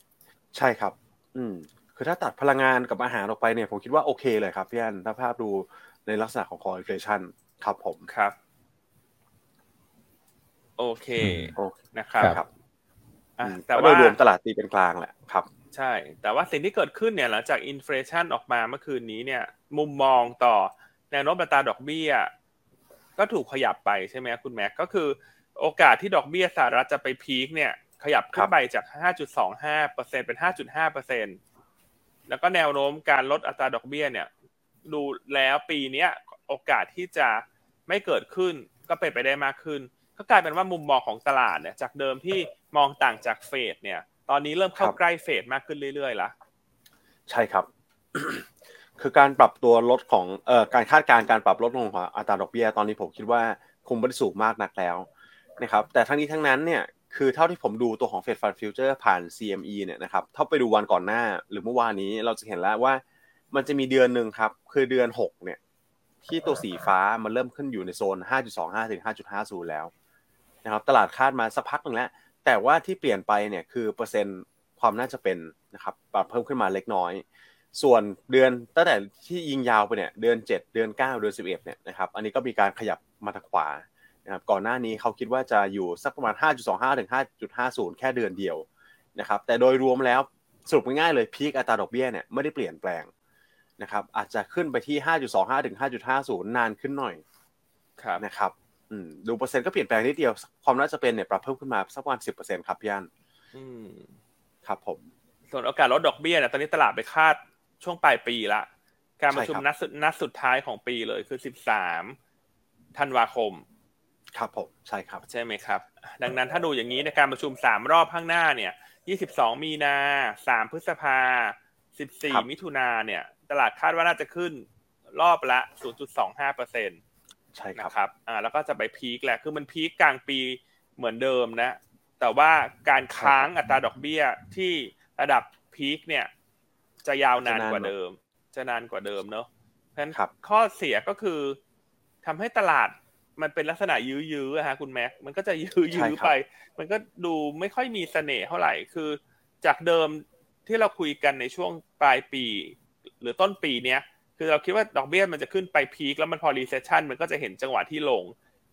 ใช่ครับอืมคือถ้าตัดพลังงานกับอาหารออกไปเนี่ยผมคิดว่าโอเคเลยครับพี่อันถ้าภาพดูในลักษณะของ core inflation ครับผมครับโอเคนะครับครับอ่ะแต่ว่าโดยรวมตลาดตีเป็นกลางแหละครับใช่แต่ว่าสิ่งที่เกิดขึ้นเนี่ยหลังจาก inflation ออกมาเมื่อคืนนี้เนี่ยมุมมองต่อแนวโน้มอัตราดอกเบี้ยก็ถูกขยับไปใช่ไหมคุณแม็กก็คือโอกาสที่ดอกเบี้ยสหรัฐจะไปพีคเนี่ยขยับขึ้นไปจาก ห้าจุดสองห้าเปอร์เซ็นต์ เป็น ห้าจุดห้าเปอร์เซ็นต์ แล้วก็แนวโน้มการลดอัตราดอกเบี้ยเนี่ยดูแล้วปีนี้โอกาสที่จะไม่เกิดขึ้นก็เป็นไปได้มากขึ้นก็กลายเป็นว่ามุมมองของตลาดเนี่ยจากเดิมที่มองต่างจากเฟดเนี่ยตอนนี้เริ่มเข้าใกล้เฟดมากขึ้นเรื่อยๆละใช่ครับ คือการปรับตัวลดของเอ่อการคาดการณ์การปรับลดลงของอัตราดอกเบี้ยตอนนี้ผมคิดว่าคงไม่ได้สูงมากนักแล้วนะครับแต่ทั้งนี้ทั้งนั้นเนี่ยคือเท่าที่ผมดูตัวของ Fed Fund Future ผ่าน ซี เอ็ม อี เนี่ยนะครับถ้าไปดูวันก่อนหน้าหรือเมื่อวานนี้เราจะเห็นแล้วว่ามันจะมีเดือนนึงครับคือเดือนหกเนี่ยที่ตัวสีฟ้ามันเริ่มขึ้นอยู่ในโซน ห้าจุดสองห้า ถึง ห้าจุดห้าศูนย์ แล้วนะครับตลาดคาดมาสักพักนึงแล้วแต่ว่าที่เปลี่ยนไปเนี่ยคือเปอร์เซ็นต์ความน่าจะเป็นนะครับปรับเพิ่มขึ้นมาเล็กน้อยส่วนเดือนตั้งแต่ที่ยิงยาวไปเนี่ยเดือนเจ็ดเดือนเก้าเดือนสิบเอ็ดเนี่ยนะครับอันนี้ก็มีการขยับมาทางขวานะครับก่อนหน้านี้เขาคิดว่าจะอยู่สักประมาณ ห้าจุดสองห้า ถึง ห้าจุดห้าศูนย์ แค่เดือนเดียวนะครับแต่โดยรวมแล้วสรุปง่ายๆเลยพีคอัตราดอกเบี้ยเนี่ยไม่ได้เปลี่ยนแปลงนะครับอาจจะขึ้นไปที่ ห้าจุดสองห้า ถึง ห้าจุดห้าศูนย์ นานขึ้นหน่อยครับนะครับอืมดูเปอร์เซ็นต์ก็เปลี่ยนแปลงนิดเดียวความน่าจะเป็นเนี่ยปรับเพิ่มขึ้นมาสักประมาณ สิบเปอร์เซ็นต์ ครับพี่อันอืมครับผมส่วนโอกาสลดดอกเบี้ยเนี่ยตอนนี้ตลาดไปคาดช่วงปลายปีละการประชุมนัดสุดนัดสุดท้ายของปีเลยคือสิบสามธันวาคมครับผมใช่ครับใช่ไหมครับดังนั้นถ้าดูอย่างนี้ในการประชุมสามรอบข้างหน้าเนี่ยยี่สิบสองมีนาสามพฤษภาสิบสี่มิถุนาเนี่ยตลาดคาดว่าน่าจะขึ้นรอบละ ศูนย์จุดสองห้าเปอร์เซ็นต์ ใช่ครับนะครับอ่าแล้วก็จะไปพีคแหละคือมันพีคกลางปีเหมือนเดิมนะแต่ว่าการค้างอัตราดอกเบี้ยที่ระดับพีคเนี่ยจะยาวนานกว่าเดิมจะนานกว่าเดิมเนาะเพราะฉะนั้นข้อเสียก็คือทำให้ตลาดมันเป็นลักษณะยื้อๆอ่ะฮะคุณแม็กมันก็จะยื้อๆไปมันก็ดูไม่ค่อยมีเสน่ห์เท่าไหร่คือจากเดิมที่เราคุยกันในช่วงปลายปีหรือต้นปีเนี้ยคือเราคิดว่าดอกเบี้ยมันจะขึ้นไปพีคแล้วมันพอรีเซสชันมันก็จะเห็นจังหวะที่ลง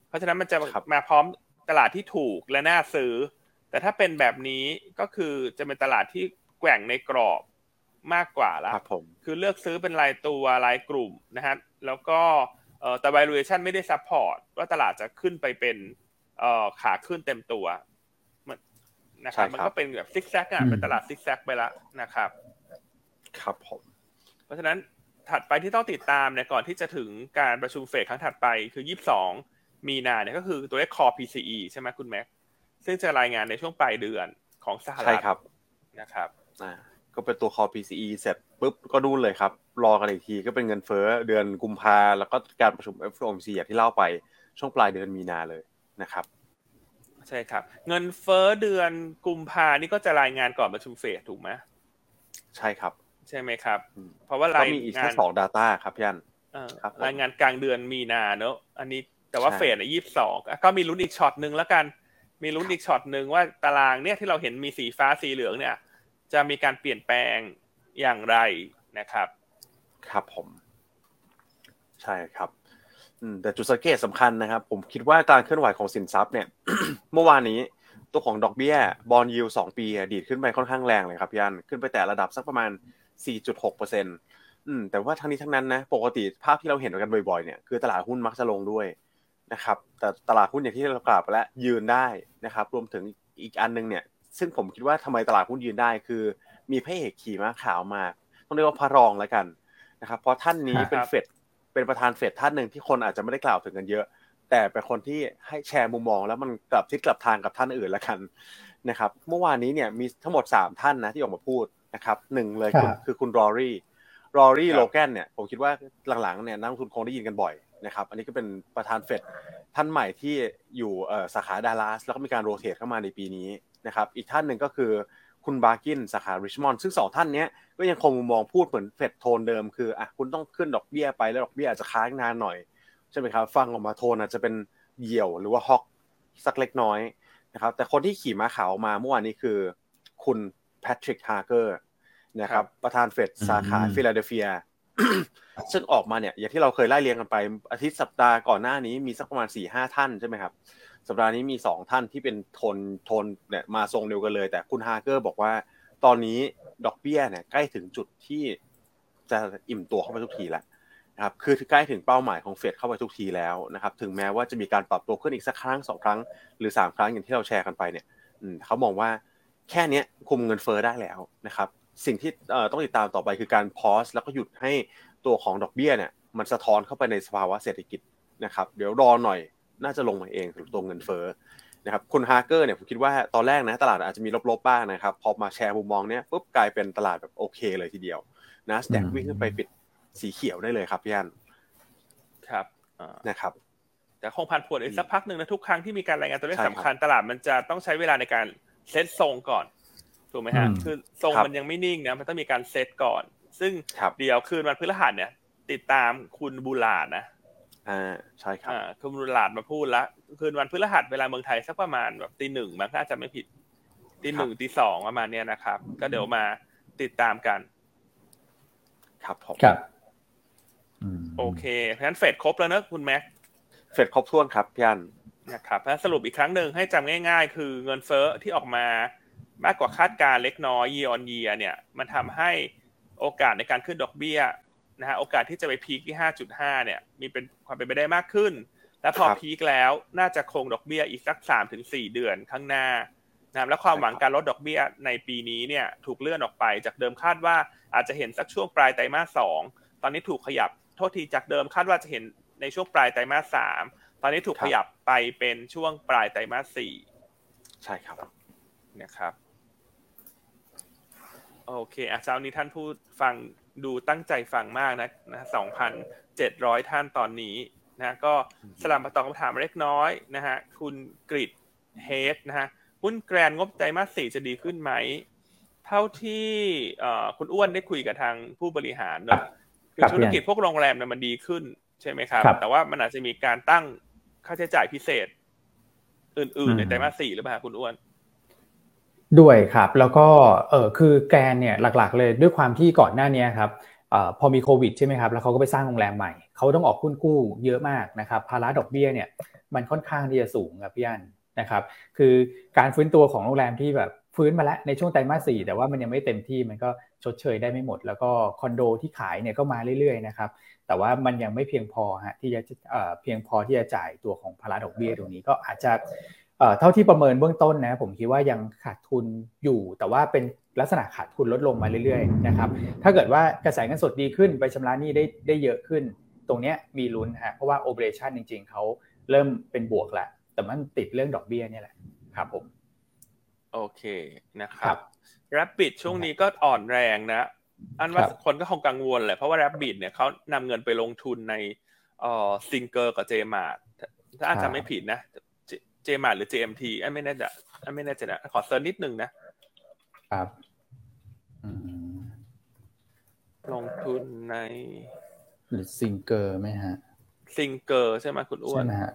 เพราะฉะนั้นมันจะมาพร้อมตลาดที่ถูกและน่าซื้อแต่ถ้าเป็นแบบนี้ก็คือจะเป็นตลาดที่แกว่งในกรอบมากกว่าละคือเลือกซื้อเป็นรายตัวรายกลุ่มนะฮะแล้วก็เอ่อแต่ valuation ไม่ได้ซัพพอร์ตว่าตลาดจะขึ้นไปเป็นเอ่อขาขึ้นเต็มตัวมันนะครับมันก็เป็นแบบซิกแซกอ่ะเป็นตลาดซิกแซกไปละนะครับครับผมเพราะฉะนั้นถัดไปที่ต้องติดตามเนี่ยก่อนที่จะถึงการประชุมเฟดครั้งถัดไปคือยี่สิบสองมีนาเนี่ยก็คือตัวเลข Core พี ซี อี ใช่มั้ยคุณแม็กซึ่งจะรายงานในช่วงปลายเดือนของสหรัฐใช่ครับนะครับอ่าก็เป็นตัว Core พี ซี อี เสร็จปุ๊บก็ดูเลยครับรอกันอีกทีก็เป็นเงินเฟ้อเดือนกุมภาแล้วก็การประชุม เอฟ โอ เอ็ม ซี อย่างที่เล่าไปช่วงปลายเดือนมีนาเลยนะครับใช่ครับเงินเฟ้อเดือนกุมภานี่ก็จะรายงานก่อนประชุมเฟดถูกไหมใช่ครับ ใช่ไหมครับเพราะว่ารายงานมีอีกแค่สอง data ครับพี่อันรายงานกลางเดือนมีนาเนอะอันนี้แต่ว่าเฟสยี่สิบสองก็มีลุ้นอีกช็อตนึงแล้วกันมีลุ้นอีกช็อตนึงว่าตารางเนี่ยที่เราเห็นมีสีฟ้าสีเหลืองเนี่ยจะมีการเปลี่ยนแปลงอย่างไรนะครับครับผมใช่ครับแต่จุดสังเกตสำคัญนะครับผมคิดว่าการเคลื่อนไหวของสินทรัพย์เนี่ย เมื่อวานนี้ตัวของดอกเบี้ยบอนด์ยิลด์สองปีดีดขึ้นไปค่อนข้างแรงเลยครับพี่อันขึ้นไปแต่ระดับสักประมาณ สี่จุดหกเปอร์เซ็นต์ อืมแต่ว่าทั้งนี้ทั้งนั้นนะปกติภาพที่เราเห็นกันบ่อยๆเนี่ยคือตลาดหุ้นมักจะลงด้วยนะครับแต่ตลาดหุ้นอย่างที่เรากล่าวไปแล้วยืนได้นะครับรวมถึงอีกอันนึงเนี่ยซึ่งผมคิดว่าทำไมตลาดหุ้นยืนได้คือมีพระเอกขี่ม้าขาวมาต้องเรียกว่าพระรองแล้วกันนะครับเพราะท่านนี้เป็นเฟดเป็นประธานเฟดท่านนึงที่คนอาจจะไม่ได้กล่าวถึงกันเยอะแต่เป็นคนที่ให้แชร์มุมมองแล้วมันกลับทิศกลับทางกับท่านอื่นละกันนะครับเมื่อวานนี้เนี่ยมีทั้งหมดสามท่านนะที่ออกมาพูดนะครับหนึ่งเลยคือคุณรอรี่รอรี่โลแกนเนี่ยผมคิดว่าหลังๆเนี่ยนักลงทุนคงได้ยินกันบ่อยนะครับอันนี้ก็เป็นประธานเฟดท่านใหม่ที่อยู่เอ่อสาขาดัลลัสแล้วก็มีการโรเตทเข้ามาในปีนี้นะครับอีกท่านนึงก็คือคุณบาร์กินสาขาริชมอนด์ซึ่งสองท่านเนี้ยก็ยังคงมุมมองพูดเหมือนเฟดโทนเดิมคืออ่ะคุณต้องขึ้นดอกเบี้ยไปแล้วดอกเบี้ยอาจจะค้างนานหน่อยใช่ไหมครับฟังออกมาโทนอาจจะเป็นเหี่ยวหรือว่าฮอกสักเล็กน้อยนะครับแต่คนที่ขี่ม้าขาวมาเมื่อวานนี้คือคุณแพทริกฮาร์เกอร์นะครับประธานเฟดสาขาฟิลาเดลเฟีย ซึ่งออกมาเนี่ยอย่างที่เราเคยไล่เรียงกันไปอาทิตย์สัปดาห์ก่อนหน้านี้มีสักประมาณ สี่ถึงห้า ท่านใช่ไหมครับสัปดาห์นี้มีสองท่านที่เป็นโทนโทนเนี่ยมาทรงเดียวกันเลยแต่คุณฮาร์เกอร์บอกว่าตอนนี้ดอกเบี้ยเนี่ยใกล้ถึงจุดที่จะอิ่มตัวเข้าไปทุกทีแล้วนะครับคือใกล้ถึงเป้าหมายของเฟดเข้าไปทุกทีแล้วนะครับถึงแม้ว่าจะมีการปรับตัวขึ้นอีกสักครั้งสองครั้งหรือสามครั้งอย่างที่เราแชร์กันไปเนี่ยเขามองว่าแค่นี้คุมเงินเฟ้อได้แล้วนะครับสิ่งที่ต้องติดตามต่อไปคือการพอสแล้วก็หยุดให้ตัวของดอกเบี้ยเนี่ยมันสะท้อนเข้าไปในสภาวะเศรษฐกิจนะครับเดี๋ยวรอหน่อยน่าจะลงมาเองถึงตัวเงินเฟ้อนะครับคุณฮาร์เกอร์เนี่ยผมคิดว่าตอนแรกนะตลาดอาจจะมีลบๆบ้างนะครับพอมาแชร์มุมมองเนี่ยปุ๊บกลายเป็นตลาดแบบโอเคเลยทีเดียวนะ Nasdaq วิ่งขึ้นไปปิดสีเขียวได้เลยครับพี่อันครับนะครับแต่คงผันผวนอีกสักพักนึงนะทุกครั้งที่มีการรายงานตัวเลขสำคัญตลาดมันจะต้องใช้เวลาในการเซตทรงก่อนถูกไหมฮะคือทรงมันยังไม่นิ่งนะมันต้องมีการเซตก่อนซึ่งเดี๋ยวคืนวันพฤหัสเนี่ยติดตามคุณบูลาดนะอ่าใช่ครับอ่าคุณบูลาดมาพูดละคืนวันพฤหัสเวลาเมืองไทยสักประมาณแบบตีหนึ่งมั้งถ้าจะไม่ผิดตีหนึ่งตีสองประมาณเนี้ยนะครับก็เดี๋ยวมาติดตามกันครับผมครับโอเคเพราะฉะนั้นเฟดครบแล้วนะคุณแม็กเฟดครบถ้วนครับพี่อันนะครับเพราะฉะนั้นสรุปอีกครั้งนึงให้จำง่ายๆคือเงินเฟ้อที่ออกมามากกว่าคาดการเล็กน้อย year on year เนี่ยมันทำให้โอกาสในการขึ้นดอกเบี้ยนะฮะโอกาสที่จะไปพีคที่ ห้าจุดห้า เนี่ยมีเป็นความเป็นไปได้มากขึ้นและพอพีคแล้วน่าจะคงดอกเบี้ยอีกสัก สามถึงสี่ เดือนข้างหน้านะและความหวังการลดดอกเบี้ยในปีนี้เนี่ยถูกเลื่อนออกไปจากเดิมคาดว่าอาจจะเห็นสักช่วงปลายไตรมาสสองตอนนี้ถูกขยับโทษทีจากเดิมคาดว่าจะเห็นในช่วงปลายไตรมาสสามตอนนี้ถูกขยับไปเป็นช่วงปลายไตรมาสสี่ใช่ครับนะครับโอเคอ่ะเช้านี้ท่านผู้ฟังดูตั้งใจฟังมากนะนะ สองพันเจ็ดร้อย ท่านตอนนี้นะก็สลับมาตอบคำถามเล็กน้อยนะฮะคุณกฤษเฮดนะฮะหุ้นแกรนงบไตรมาสสี่จะดีขึ้นไหมเท่าที่เอ่อคุณอ้วนได้คุยกับทางผู้บริหารเนอะคือธุรกิจพวกโรงแรมเนี่ยมันดีขึ้นใช่ไหมครับแต่ว่ามันอาจจะมีการตั้งค่าใช้จ่ายพิเศษอื่นๆในไตรมาสสี่หรือเปล่าคุณอ้วนด้วยครับแล้วก็เออคือแกรนเนี่ยหลักๆเลยด้วยความที่ก่อนหน้านี้ครับเอ่อพอมีโควิดใช่ไหมครับแล้วเขาก็ไปสร้างโรงแรมใหม่เขาต้องออกหุ้นกู้เยอะมากนะครับภาระดอกเบี้ยเนี่ยมันค่อนข้างที่จะสูงครับพี่อันนะครับคือการฟื้นตัวของโรงแรมที่แบบฟื้นมาแล้วในช่วงไตรมาสสี่แต่ว่ามันยังไม่เต็มที่มันก็ชดเชยได้ไม่หมดแล้วก็คอนโดที่ขายเนี่ยก็มาเรื่อยๆนะครับแต่ว่ามันยังไม่เพียงพอฮะที่จะเอ่อเพียงพอที่จะจ่ายตัวของภาระดอกเบี้ยตรงนี้ก็อาจจะเอ่อเท่าที่ประเมินเบื้องต้นนะผมคิดว่ายังขาดทุนอยู่แต่ว่าเป็นลักษณะขาดทุนลดลงมาเรื่อยๆนะครับถ้าเกิดว่ากระแสเงินสดดีขึ้นไปชำระหนี้ได้ได้เยอะขึ้นตรงเนี้ยมีลุ้นฮะเพราะว่าโอเปอเรชั่นจริงๆเขาเริ่มเป็นบวกแล้วแต่มันติดเรื่องดอกเบี้ยนี่แหละครับผมโอเคนะครับ Rabbit ช่วงนี้ก็อ่อนแรงนะอันว่าคนก็คงกังวลแหละเพราะว่า Rabbit เนี่ยเขานำเงินไปลงทุนในเอ่อ Singer กับ J-Mart ถ้าอาจจะไม่ผิดนะเจ มาร์ท หรือ เจ เอ็ม ที ไอ้ไม่แน่ใจไอ้ไม่แน่ใจนะขอเซิร์ชนิดนึงนะครับ ลงทุนในหรือซิงเกอร์ไหมฮะซิงเกอร์ใช่ไหมคุณอ้วนใช่ไหมฮะ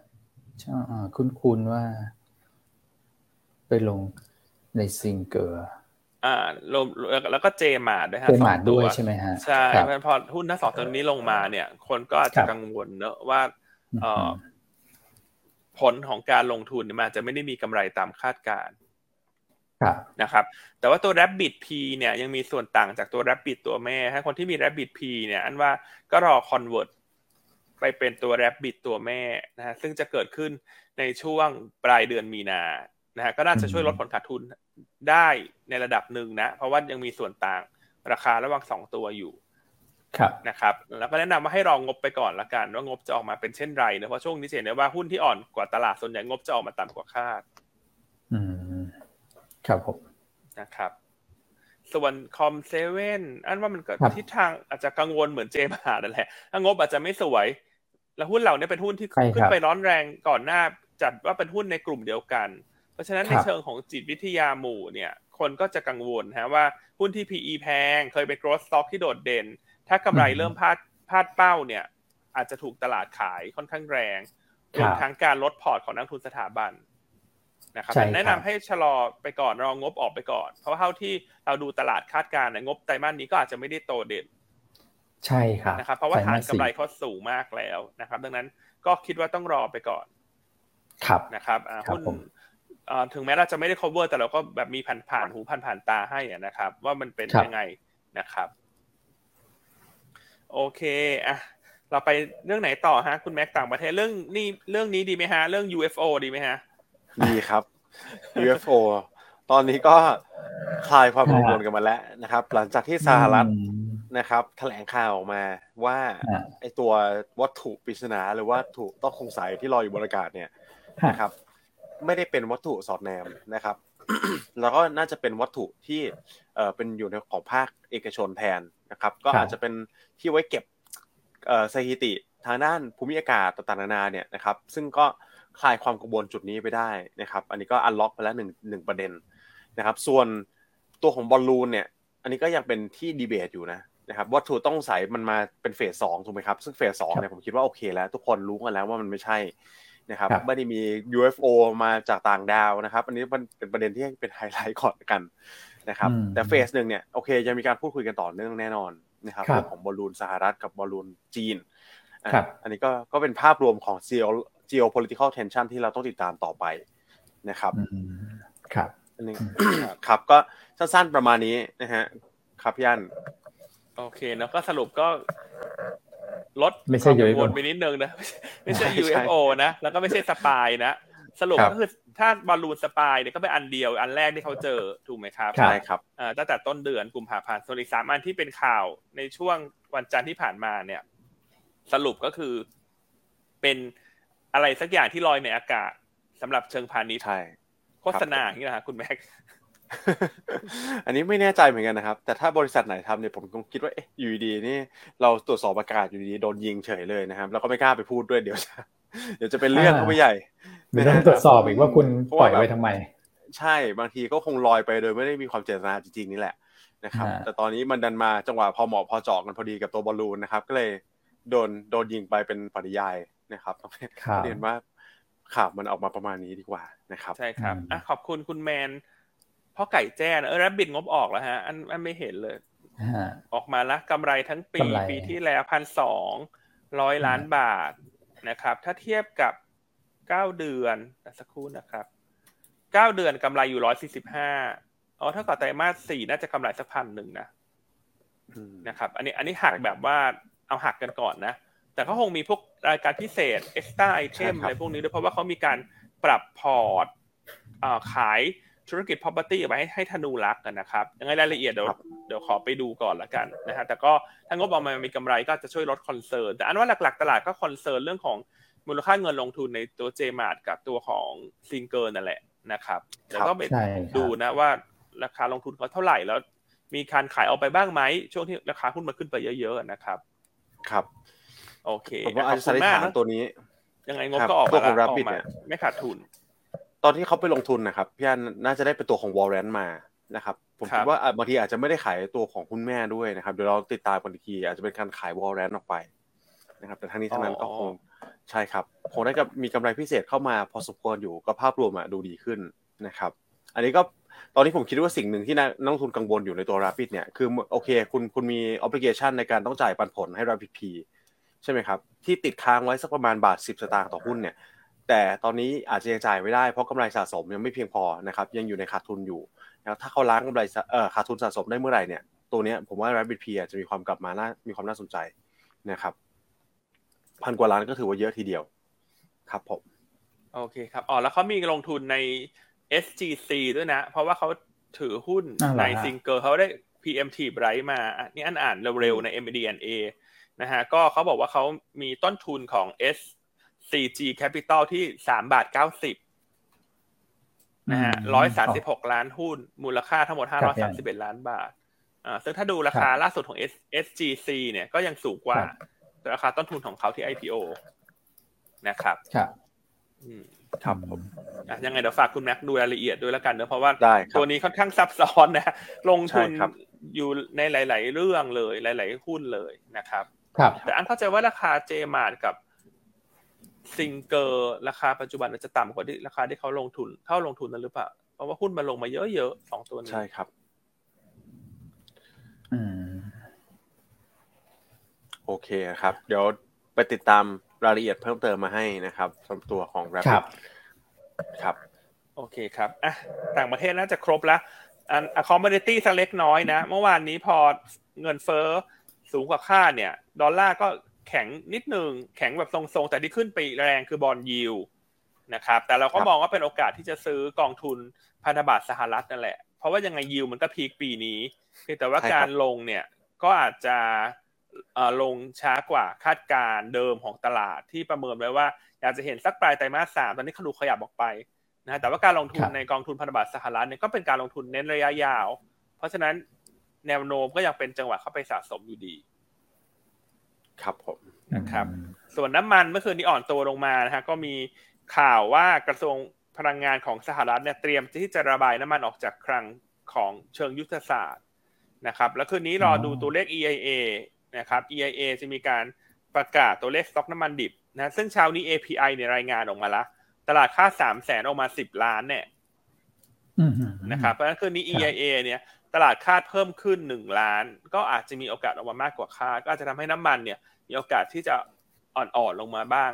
ใช่คุ้นๆว่าไปลงในซิงเกอร์อ่าแล้วก็เจมาร์ดด้วยฮะเจมาร์ดด้วยใช่ไหมฮะใช่พอหุ้นทั้งสองตัวนี้ลงมาเนี่ยคนก็อาจจะกังวลเนอะว่าผลของการลงทุนมันอาจจะไม่ได้มีกำไรตามคาดการณ์นะครับแต่ว่าตัว Rabbit P เนี่ยยังมีส่วนต่างจากตัว Rabbit ตัวแม่ให้คนที่มี Rabbit P เนี่ยอันว่าก็รอ convert ไปเป็นตัว Rabbit ตัวแม่นะฮะซึ่งจะเกิดขึ้นในช่วงปลายเดือนมีนานะฮะก็น่าจะช่วยลดผลขาดทุนได้ในระดับหนึ่งนะเพราะว่ายังมีส่วนต่างราคาระหว่างสองตัวอยู่นะครับแล้วก็แนะนำว่าให้รองงบไปก่อนละกันว่างบจะออกมาเป็นเช่นไรนะเพราะช่วงนี้เห็นได้ว่าหุ้นที่อ่อนกว่าตลาดส่วนใหญ่งบจะออกมาต่ำกว่าคาดอืมครับผมนะครับส่วนคอมเซเว่นอันว่ามันก็ทิศทางอาจจะกังวลเหมือนเจมหานั่นแหละถ้างบอาจจะไม่สวยแล้วหุ้นเหล่านี้เป็นหุ้นที่ขึ้นไปร้อนแรงก่อนหน้าจัดว่าเป็นหุ้นในกลุ่มเดียวกันเพราะฉะนั้นในเชิงของจิตวิทยาหมู่เนี่ยคนก็จะกังวลฮะว่าหุ้นที่ พี อี แพงเคยเป็น growth stock ที่โดดเด่นถ้ากำไรเริ่มพลาดพลาดเป้าเนี่ยอาจจะถูกตลาดขายค่อนข้างแรงรวมทั้งการลดพอร์ตของนักทุนสถาบันนะครับแนะนำให้ชะลอไปก่อนรองบออกไปก่อนเพราะว่าเท่าที่เราดูตลาดคาดการณ์งบไตรมาสนี้ก็อาจจะไม่ได้โตเด่นใช่ครับนะครับเพราะว่าฐานกำไรเขาสูงมากแล้วนะครับดังนั้นก็คิดว่าต้องรอไปก่อนครับนะครับหุ้นถึงแม้เราจะไม่ได้ cover แต่เราก็แบบมีผ่านผ่านหูผ่านผ่านตาให้นะครับว่ามันเป็นยังไงนะครับโอเคอ่ะเราไปเรื่องไหนต่อฮะคุณแม็กต่างประเทศเรื่องนี่เรื่องนี้ดีไหมฮะเรื่อง ยู เอฟ โอ ดีไหมฮะดีครับ ยู เอฟ โอ ตอนนี้ก็คลายความกังวลกันมาแล้วนะครับหลังจากที่สหรัฐนะครับแถลงข่าวออกมาว่าไอตัววัตถุปริศนาหรือวัตถุต้องสงสัยที่ลอยอยู่บนอากาศเนี่ยนะครับไม่ได้เป็นวัตถุสอดแนมนะครับ แล้วก็น่าจะเป็นวัตถุที่เอ่อเป็นอยู่ในของภาคเอกชนแทนนะครับก็อาจจะเป็นที่ไว้เก็บเอ่อสถิติทางด้านภูมิอากาศต่างๆนานาเนี่ยนะครับซึ่งก็คลายความกังวลจุดนี้ไปได้นะครับอันนี้ก็อันล็อกไปแล้วหนึ่ง หนึ่งประเด็นนะครับส่วนตัวของบอลลูนเนี่ยอันนี้ก็ยังเป็นที่ดีเบตอยู่นะนะครับวัตถุต้องสงสัยมันมาเป็นเฟสสองถูกมั้ยครับซึ่งเฟสสองเนี่ยผมคิดว่าโอเคแล้วทุกคนรู้กันแล้วว่ามันไม่ใช่นะครับไม่ได้มี ยู เอฟ โอ มาจากต่างดาวนะครับอันนี้มันเป็นประเด็นที่เป็นไฮไลท์ก่อนกันนะครับแต่เฟสหนึ่งเนี่ยโอเคยังมีการพูดคุยกันต่อเนื่องแน่นอนนะครับเรื่องของบอลลูนสหรัฐกับบอลลูนจีนอันนี้ก็ก็เป็นภาพรวมของ geopolitical tension ที่เราต้องติดตามต่อไปนะครับครับอันนี้ครับก็สั้นๆประมาณนี้นะฮะครับพี่อั้นโอเคแล้วก็สรุปก็ลดความกังวลไปนิดนึงนะไม่ใช่ ยู เอฟ โอ นะแล้วก็ไม่ใช่สปายนะสรุปก็คือถ้าบอลลูนสปายเนี่ยก็เป็นอันเดียวอันแรกที่เขาเจอถูกไหมครับใช่ครับตั้งแต่ต้นเดือนกุมภาพันธ์ส่วนอีกสามอันที่เป็นข่าวในช่วงวันจันทร์ที่ผ่านมาเนี่ยสรุปก็คือเป็นอะไรสักอย่างที่ลอยในอากาศสำหรับเชิงพาณิชย์โฆษณาอย่างนี้นะคุณแม็กอันนี้ไม่แน่ใจเหมือนกันนะครับแต่ถ้าบริษัทไหนทำเนี่ยผมคงคิดว่าเอ๊ะอยู่ดีนี่เราตรวจสอบอากาศอยู่ดีโดนยิงเฉยเลยนะครับแล้วก็ไม่กล้าไปพูดด้วยเดี๋ยวจะเดี๋ยวจะเป็นเรื่องเข้าไปใหญ่เดี๋ยวต้องตรวจสอบอีกว่าคุณปล่อยไว้ทำไมใช่บางทีก็คงลอยไปโดยไม่ได้มีความเจตนาจริงๆนี่แหละนะครับแต่ตอนนี้มันดันมาจังหวะพอเหมาะพอเจาะกันพอดีกับตัวบอลลูนนะครับก็เลยโดนโดนยิงไปเป็นปริยายนะครับเรียนว่าข่าวมันออกมาประมาณนี้ดีกว่านะครับใช่ครับอ่ะขอบคุณคุณแมนพ่อไก่แจ้นะเออแรบบิทงบออกแล้วฮะอันอันไม่เห็นเลยออกมาละกำไรทั้งปีปีที่แล้ว หนึ่งพันสองร้อย ล้านบาทนะครับถ้าเทียบกับเก้าเดือนสักครู่นะครับเก้าเดือนกำไรอยู่หนึ่งร้อยสี่สิบห้าอ๋อถ้าก่อไตรมาสสี่น่าจะกำไรสัก หนึ่งพัน นึงนะนะครับอันนี้อันนี้หักแบบว่าเอาหักกันก่อนนะแต่เขาคงมีพวกรายการพิเศษ extra item อะไรพวกนี้ด้วยเพราะว่าเขามีการปรับพอร์ตเอ่อขายธุรกิจ property เอาไว้ให้ให้ธนูรักกันนะครับยังไงรายละเอียดเดี๋ยวเดี๋ยวขอไปดูก่อนละกันนะฮะแต่ก็ถ้างบออกมามีกำไรก็จะช่วยลดคอนเซิร์นแต่อันว่าหลักๆตลาดก็คอนเซิร์นเรื่องของมูลค่าเงินลงทุนในตัว J-Mart กับตัวของซิงเกอร์นั่นแหละนะครับเดี๋ยวต้องไปดูนะว่าราคาลงทุนเขาเท่าไหร่แล้วมีการขายออกไปบ้างไหมช่วงที่ราคาหุ้นมันขึ้นไปเยอะๆนะครับครับโอเคผมว่าอาจจะสันนิษฐานตัวนี้ยังไงงบก็ออกมาออกมาไม่ขาดทุนตอนที่เขาไปลงทุนนะครับพี่อันน่าจะได้เป็นตัวของวอร์เรนต์มา นะครับผมคิดว่าบางทีอาจจะไม่ได้ขายตัวของคุณแม่ด้วยนะครับเดี๋ยวเราติดตามกันอีกทีอาจจะเป็นการขายวอลเลนต์ออกไปนะครับแต่ทั้งนี้ทั้งนั้นก็คงใช่ครับคงได้กับมีกำไรพิเศษเข้ามาพอสมควรอยู่ก็ภาพรวมอ่ะดูดีขึ้นนะครับอันนี้ก็ตอนนี้ผมคิดว่าสิ่งหนึ่งที่นักลงทุนกังวลอยู่ในตัว Rapid เนี่ยคือโอเคคุณคุณมี obligation ในการต้องจ่ายปันผลให้ Rapid P ใช่ไหมครับที่ติดค้างไว้สักประมาณบาทสิบสตางค์ต่อหุ้นเนี่ยแต่ตอนนี้อาจจะยังจ่ายไม่ได้เพราะกำไรสะสมยังไม่เพียงพอนะครับยังอยู่ในขาดทุนอยู่แล้วถ้าเขาล้างกำไรเอ่อขาดทุนสะสมได้เมื่อไหร่เนี่ยตัวเนี้ยผมว่า Rapid P อาจจะมีความกลับมาน่ามีความน่าสนใจนะครับพันกว่าล้านก็ถือว่าเยอะทีเดียวครับผมโอเคครับอ๋อแล้วเขามีลงทุนใน เอส จี ซี ด้วยนะเพราะว่าเขาถือหุ้นในซิงเกิลเขาได้ พี เอ็ม ที Bright มานี่อันอ่านเร็วๆใน เอ็ม ดี เอ็น เอ นะฮะก็เขาบอกว่าเขามีต้นทุนของ เอส ซี จี Capital ที่ สามจุดเก้าศูนย์ นะฮะหนึ่งร้อยสามสิบหกล้านหุ้นมูลค่าทั้งหมดห้าร้อยสามสิบเอ็ดล้านบาทอ่าซึ่งถ้าดูราคาล่าสุดของ เอส จี ซี เนี่ยก็ยังสูงกว่าราคาต้นทุนของเขาที่ ไอ พี โอ นะครับครับอืมครับผมอ่ะยังไงเดี๋ยวฝากคุณแม็กดูรายละเอียดด้วยแล้วกันนะเพราะว่าตัวนี้ค่อนข้างซับซ้อนนะลงทุนอยู่ในหลายๆเรื่องเลยหลายๆหุ้นเลยนะครับครับแต่อันเข้าใจว่าราคา J-Mart กับซิงเกอร์ราคาปัจจุบันจะต่ำกว่าที่ราคาที่เขาลงทุนเท่าลงทุนนั้นหรือเปล่าเพราะว่าหุ้นมันลงมาเยอะๆสองตัวนี้ใช่ครับอืมโอเคครับเดี๋ยวไปติดตามรายละเอียดเพิ่มเติมมาให้นะครับสำหรับตัวของ Rapid ครับครับโอเคครับอ่ะต่างประเทศน่าจะครบแล้วอัน commodity สักเล็กน้อยนะเมื่อวานนี้พอเงินเฟ้อสูงกว่าคาดเนี่ยดอลลาร์ก็แข็งนิดนึงแข็งแบบทรงๆแต่ที่ขึ้นไปแรงคือบอนด์ยิลด์นะครับแต่เราก็มองว่าเป็นโอกาสที่จะซื้อกองทุนพันธบัตรสหรัฐนั่นแหละเพราะว่ายังไงยิลด์มันก็พีคปีนี้แต่ว่าการลงเนี่ยก็อาจจะเอ่อลงช้ากว่าคาดการเดิมของตลาดที่ประเมินไว้ว่าอยากจะเห็นสักปลายไตรมาสสามตอนนี้ขลุขยับออกไปนะแต่ว่าการลงทุนในกองทุนพันธบัตรสหรัฐเนี่ยก็เป็นการลงทุนเน้นระยะยาวเพราะฉะนั้นแนวโน้มก็ยังเป็นจังหวะเข้าไปสะสมอยู่ดีครับผมนะครับส่วนน้ำมันเมื่อคืนนี้อ่อนตัวลงมานะฮะก็มีข่าวว่ากระทรวงพลังงานของสหรัฐเนี่ยเตรียมที่จะระบายน้ำมันออกจากคลังของเชิงยุทธศาสตร์นะครับแล้วคืนนี้รอดูตัวเลข อี ไอ เอนะครับ อี ไอ เอ จะมีการประกาศตัวเลขสต็อกน้ำมันดิบนะซึ่งเช้านี้ เอ พี ไอ เนี่ยรายงานออกมาละตลาดค่า สามแสน ออกมาสิบล้านเนี่ยนะครับเพราะฉะนั้นคืนนี้ อี ไอ เอ เนี่ยตลาดคาดเพิ่มขึ้นหนึ่งล้านก็อาจจะมีโอกาสออกมามากกว่าคาดก็อาจจะทำให้น้ำมันเนี่ยมีโอกาสที่จะอ่อนๆลงมาบ้าง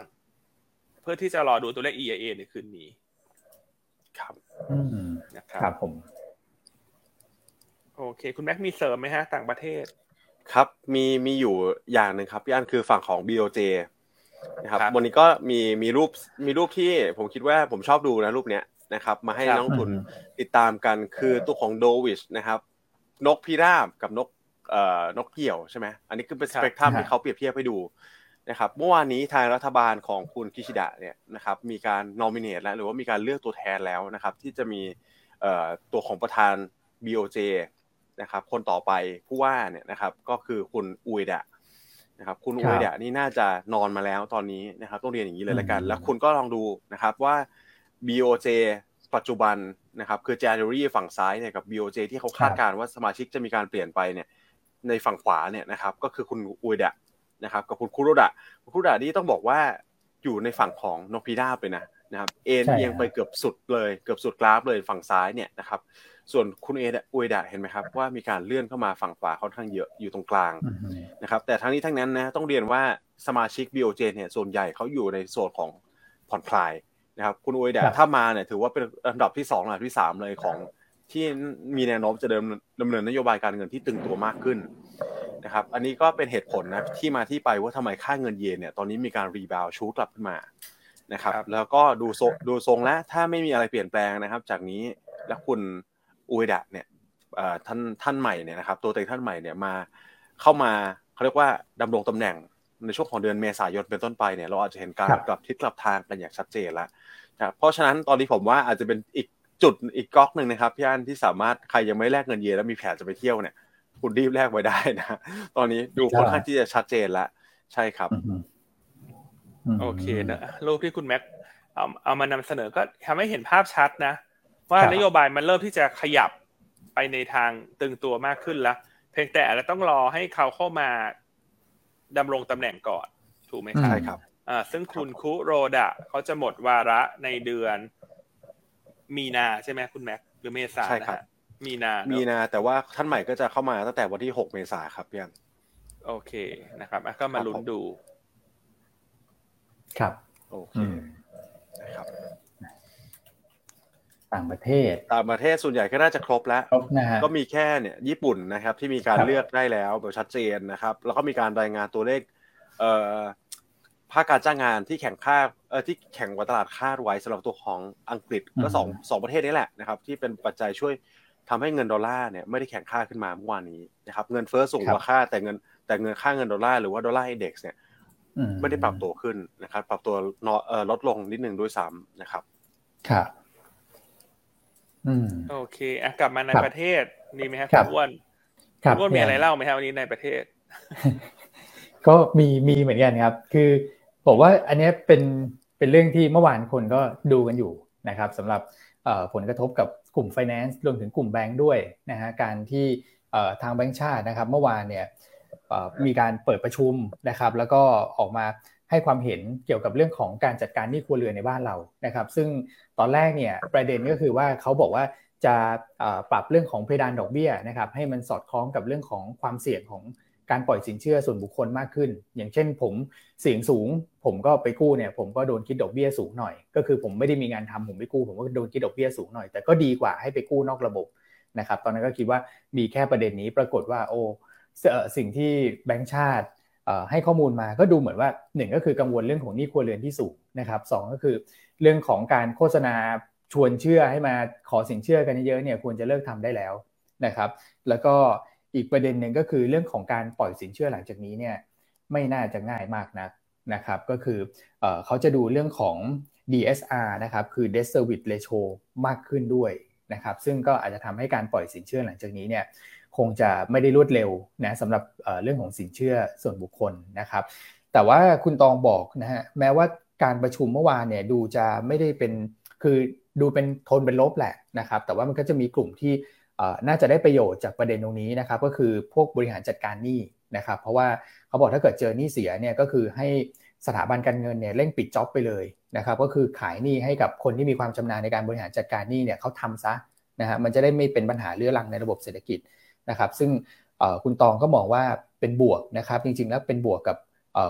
เพื่อที่จะรอดูตัวเลข อี ไอ เอ ในคืนนี้ครับนะครับผมโอเคคุณแม็กมีเสริมไหมฮะต่างประเทศครับมีมีอยู่อย่างนึงครับพี่อันคือฝั่งของ บี โอ เจ นะครับวันนี้ก็มีมีรูปมีรูปที่ผมคิดว่าผมชอบดูนะรูปเนี้ยนะครับมาให้นักลงทุนติดตามกันคือตัวของ Dovish นะครับนกพิราบกับนกเอ่อนกเกี่ยวใช่มั้ยอันนี้คือเป็นสเปกตรัมที่เขาเปรียบเทียบให้ดูนะครับเมื่อวานนี้ทางรัฐบาลของคุณกิชิดะเนี่ยนะครับมีการ nominate แล้วหรือว่ามีการเลือกตัวแทนแล้วนะครับที่จะมีเอ่อตัวของประธาน บี โอ เจนะครับคนต่อไปผู้ว่าเนี่ยนะครับก็คือคุณอุยดะนะครับคุณอุยดะนี่น่าจะนอนมาแล้วตอนนี้นะครับต้องเรียนอย่างนี้เลยละกันแล้วคุณก็ลองดูนะครับว่า บี โอ เจ ปัจจุบันนะครับคือ January ฝั่งซ้ายเนี่ยกับ บี โอ เจ ที่เขาคาดการณ์ว่าสมาชิกจะมีการเปลี่ยนไปเนี่ยในฝั่งขวาเนี่ยนะครับก็คือคุณอุยดะนะครับกับคุณคุโรดะคุณคุโรดะนี่ต้องบอกว่าอยู่ในฝั่งของนกพิราบเลยนะนะครับเอ็นเอียงไปเกือบสุดเลยเกือบสุดกราฟเลยฝั่งซ้ายเนี่ยนะครับส่วนคุณเออุยดะเห็นไหมครับว่ามีการเลื่อนเข้ามาฝั่งขวาค่อนข้างเยอะอยู่ตรงกลางนะครับแต่ทั้งนี้ทั้งนั้นนะต้องเรียนว่าสมาชิก บี โอ เจ เนี่ยส่วนใหญ่เขาอยู่ในโซนของผ่อนคลายนะครับคุณอุยดะถ้ามาเนี่ยถือว่าเป็นอันดับที่สองหรือที่สามเลยของที่มีแนวโน้มจะเดิมดำเนินนโยบายการเงินที่ตึงตัวมากขึ้นนะครับอันนี้ก็เป็นเหตุผลนะที่มาที่ไปว่าทำไมค่าเงินเยนเนี่ยตอนนี้มีการรีบาวด์ชูกลับขึ้นมานะครับแล้วก็ดูโซดูทรงแล้วถ้าไม่มีอะไรเปลี่ยนแปลงนะครับจากนี้และคุณอุยดะเนี่ยเอ่อท่านท่านใหม่เนี่ยนะครับตัวเต็งท่านใหม่เนี่ยมาเข้ามาเค้าเรียกว่าดำรงตำแหน่งในช่วงของเดือนเมษายนเป็นต้นไปเนี่ยเราอาจจะเห็นการกลับทิศกลับทางกันอย่างชัดเจนแล้วนะครับเพราะฉะนั้นตอนนี้ผมว่าอาจจะเป็นอีกจุดอีกก๊อกนึงนะครับพี่อันที่สามารถใครยังไม่แลกเงินเยนแล้วมีแผนจะไปเที่ยวเนี่ยคุณรีบแลกไว้ได้นะตอนนี้ดูค่อนข้างที่จะชัดเจนแล้วใช่ครับโอเคนะรูปที่คุณแม็กเอาเอามานำเสนอก็ทำให้เห็นภาพชัดนะว่านโยบายมันเริ่มที่จะขยับไป ไปในทางตึงตัวมากขึ้นแล้วเพียงแต่เราต้องรอให้เขาเข้ามาดำรงตำแหน่งก่อนถูกไหมครับใช่ครับอ่าซึ่งคุณคุโรดะเขาจะหมดวาระในเดือนมีนาใช่ไหมคุณแม็กหรือเมษาใช่ครับมีนามีนาแต่ว่าท่านใหม่ก็จะเข้ามาตั้งแต่วันที่หกเมษาครับพี่อันโอเคนะครับก็มาลุ้นดูครับโอเคนะครับต่างประเทศต่างประเทศส่วนใหญ่ก็น่าจะครบแล้วก็มีแค่เนี่ยญี่ปุ่นนะครับที่มีการเลือกได้แล้วแบบชัดเจนนะครับแล้วก็มีการรายงานตัวเลขเอ่อภาคการจ้างงานที่แข่งค่าเอ่อที่แข่งกว่าตลาดคาดไว้สำหรับตัวของอังกฤษก็สอง สองประเทศนี้แหละนะครับที่เป็นปัจจัยช่วยทำให้เงินดอลลาร์เนี่ยไม่ได้แข่งค่าขึ้นมาเมื่อวานนี้นะครับเงินเฟ้อสูงกว่าค่าแต่เงินแต่เงินค่าเงินดอลลาร์หรือว่าดอลลาร์อินเด็กซ์เนี่ยไม่ได้ปรับตัวขึ้นนะครับปรับตัวเอ่อลดลงนิดนึงด้วยซ้ำนะครับครับอืมโอเคอ่ะกลับมาในประเทศนี่มั้ยฮะอ้วนอ้วนมีอะไรเล่ามั้ยฮะวันนี้ในประเทศก็มีมีเหมือนกันครับคือผมว่าอันนี้เป็นเป็นเรื่องที่เมื่อวานคนก็ดูกันอยู่นะครับสำหรับผลกระทบกับกลุ่ม finance รวมถึงกลุ่มแบงค์ด้วยนะฮะการที่ทางแบงค์ชาตินะครับเมื่อวานเนี่ยมีการเปิดประชุมนะครับแล้วก็ออกมาให้ความเห็นเกี่ยวกับเรื่องของการจัดการหนี้ครัวเรือนในบ้านเรานะครับซึ่งตอนแรกเนี่ยประเด็นก็คือว่าเขาบอกว่าจะปรับเรื่องของเพดานดอกเบี้ยนะครับให้มันสอดคล้องกับเรื่องของความเสี่ยงของการปล่อยสินเชื่อส่วนบุคคลมากขึ้นอย่างเช่นผมเสี่ยงสูงผมก็ไปกู้เนี่ยผมก็โดนคิดดอกเบี้ยสูงหน่อยก็คือผมไม่ได้มีงานทำผมไปกู้ผมก็โดนคิดดอกเบี้ยสูงหน่อยแต่ก็ดีกว่าให้ไปกู้นอกระบบนะครับตอนนั้นก็คิดว่ามีแค่ประเด็นนี้ปรากฏว่าโอ้สิ่งที่แบงก์ชาติให้ข้อมูลมาก็ดูเหมือนว่าหนึ่งก็คือกังวลเรื่องของหนี้ครัวเรือนที่สูงนะครับสองก็คือเรื่องของการโฆษณาชวนเชื่อให้มาขอสินเชื่อกันเยอะเนี่ยควรจะเลิกทำได้แล้วนะครับแล้วก็อีกประเด็นหนึ่งก็คือเรื่องของการปล่อยสินเชื่อหลังจากนี้เนี่ยไม่น่าจะง่ายมากนักนะครับก็คือเอ่อเขาจะดูเรื่องของ ดี เอส อาร์ นะครับคือ Debt Service Ratio มากขึ้นด้วยนะครับซึ่งก็อาจจะทำให้การปล่อยสินเชื่อหลังจากนี้เนี่ยคงจะไม่ได้รวดเร็วนะสำหรับเอ่อเรื่องของสินเชื่อส่วนบุคคลนะครับแต่ว่าคุณตองบอกนะฮะแม้ว่าการประชุมเมื่อวานเนี่ยดูจะไม่ได้เป็นคือดูเป็นโทนเป็นลบแหละนะครับแต่ว่ามันก็จะมีกลุ่มที่น่าจะได้ประโยชน์จากประเด็นตรงนี้นะครับก็คือพวกบริหารจัดการหนี้นะครับเพราะว่าเขาบอกถ้าเกิดเจอหนี้เสียเนี่ยก็คือให้สถาบันการเงินเนี่ยเร่งปิดจ็อบไปเลยนะครับก็คือขายหนี้ให้กับคนที่มีความชำนาญในการบริหารจัดการหนี้เนี่ยเขาทำซะนะฮะมันจะได้ไม่เป็นปัญหาเรื้อรังในระบบเศรษฐกิจนะครับซึ่งคุณตองก็มองว่าเป็นบวกนะครับจริงๆแล้วเป็นบวกกับ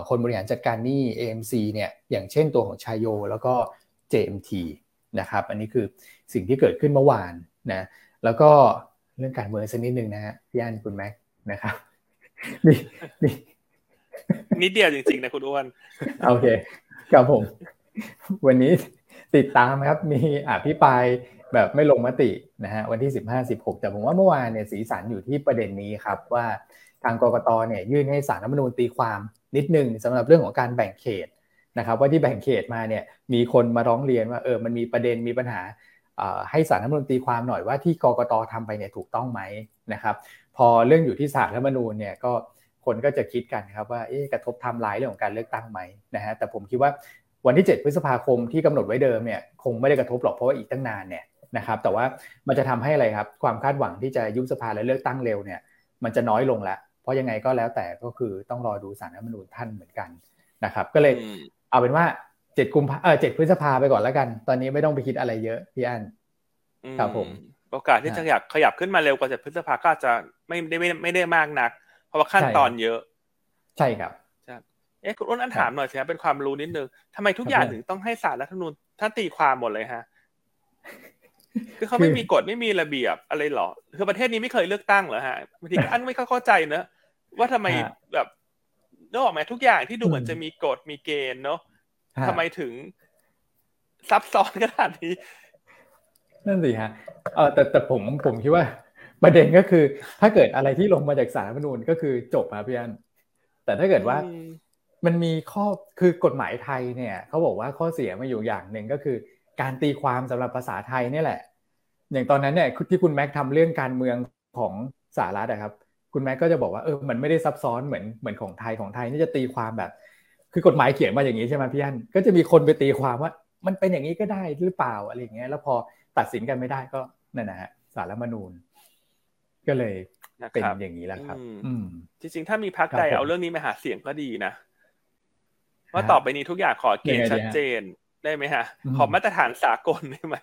คนบริหารจัดการหนี้ เอ เอ็ม ซี เนี่ยอย่างเช่นตัวของชายโยแล้วก็ เจ เอ็ม ที นะครับอันนี้คือสิ่งที่เกิดขึ้นเมื่อวานนะแล้วก็เรื่องการเมืองสักนิดนึงนะฮะพี่อั้นคุณแม็กนะครับนี่นี่นิดเดียวจริงๆนะคุณอ้วนโอเคครับผมวันนี้ติดตามครับมีอภิปรายแบบไม่ลงมตินะฮะวันที่สิบห้า สิบหกแต่ผมว่าเมื่อวานเนี่ยสีสันอยู่ที่ประเด็นนี้ครับว่าทางกกตเนี่ยยื่นให้ศาลรัฐธรรมนูญตีความนิดนึงสำหรับเรื่องของการแบ่งเขตนะครับว่าที่แบ่งเขตมาเนี่ยมีคนมาร้องเรียนว่าเออมันมีประเด็นมีปัญหาให้ศาลรัฐธรรมนูญตีความหน่อยว่าที่กกตทำไปเนี่ยถูกต้องไหมนะครับพอเรื่องอยู่ที่ศาลรัฐธรรมนูญเนี่ยก็คนก็จะคิดกันครับว่าเอ๊ะกระทบไทม์ไลน์เรื่องของการเลือกตั้งไหมนะฮะแต่ผมคิดว่าวันที่เจ็ดพฤษภาคมที่กำหนดไว้เดิมเนี่ยคงไม่ได้กระทบหรอกเพราะว่าอีกตั้งนานเนี่ยนะครับแต่ว่ามันจะทำให้อะไรครับความคาดหวังที่จะยุบสภาและเลือกตั้งเร็วเนี่ยมันจะน้อยลงละเพราะยังไงก็แล้วแต่ก็คือต้องรอดูศาลรัฐธรรมนูญท่านเหมือนกันนะครับก็เลยเอาเป็นว่าเจ็ดกุมภาเอ่อเจ็ดพฤษภาไปก่อนแล้วกันตอนนี้ไม่ต้องไปคิดอะไรเยอะพี่อั้นครับผมโอกาสที่จะอยากขยับขึ้นมาเร็วกว่าเจ็ดพฤษภาก็อาจจะไม่ได้ไม่ไม่ได้มากนักเพราะว่าขั้นตอนเยอะใช่ครับใช่เอ๊ะคุณอ้นถามหน่อยสิครับเป็นความรู้นิดนึงทำไมทุกอย่างถึงต้องให้ศาลรัฐธรรมนูญท่านตีความหมดเลยฮะคือเขาไม่มีกฎไม่มีระเบียบอะไรหรอคือประเทศนี้ไม่เคยเลือกตั้งเหรอฮะบางทีอั้นไม่เข้าใจนะว่าทำไมแบบนึกออกไหมทุกอย่างที่ดูเหมือนจะมีกฎมีเกณฑ์เนาะทำไมถึงซับซ้อนขนาดนี้นั่นสิฮะเออแต่แต่ผมผมคิดว่าประเด็นก็คือถ้าเกิดอะไรที่ลงมาจากศาลรัฐธรรมนูญก็คือจบครับพี่อั้นแต่ถ้าเกิดว่ามันมีข้อคือกฎหมายไทยเนี่ยเขาบอกว่าข้อเสียมาอยู่อย่างหนึ่งก็คือการตีความสำหรับภาษาไทยนี่แหละอย่างตอนนั้นเนี่ยที่คุณแม็กทำเรื่องการเมืองของสหรัฐนะครับคุณแม็กก็จะบอกว่าเออมันไม่ได้ซับซ้อนเหมือนเหมือนของไทยของไทยนี่จะตีความแบบคือกฎหมายเขียนมาอย่างนี้ใช่ไหมพี่อั้นก็จะมีคนไปตีความว่ามันเป็นอย่างนี้ก็ได้หรือเปล่าอะไรอย่างเงี้ยแล้วพอตัดสินกันไม่ได้ก็นั่นนะฮะศาลรัฐธรรมนูญ ก็เลยเป็นอย่างนี้แหละครับจริงๆถ้ามีพรรคใดเอาเรื่องนี้มาหาเสียงก็ดีนะว่าต่อไปนี้ทุกอย่างขอเกณฑ์ชัดเจนได้ไหมฮะขอมาตรฐานสากลได้ไหม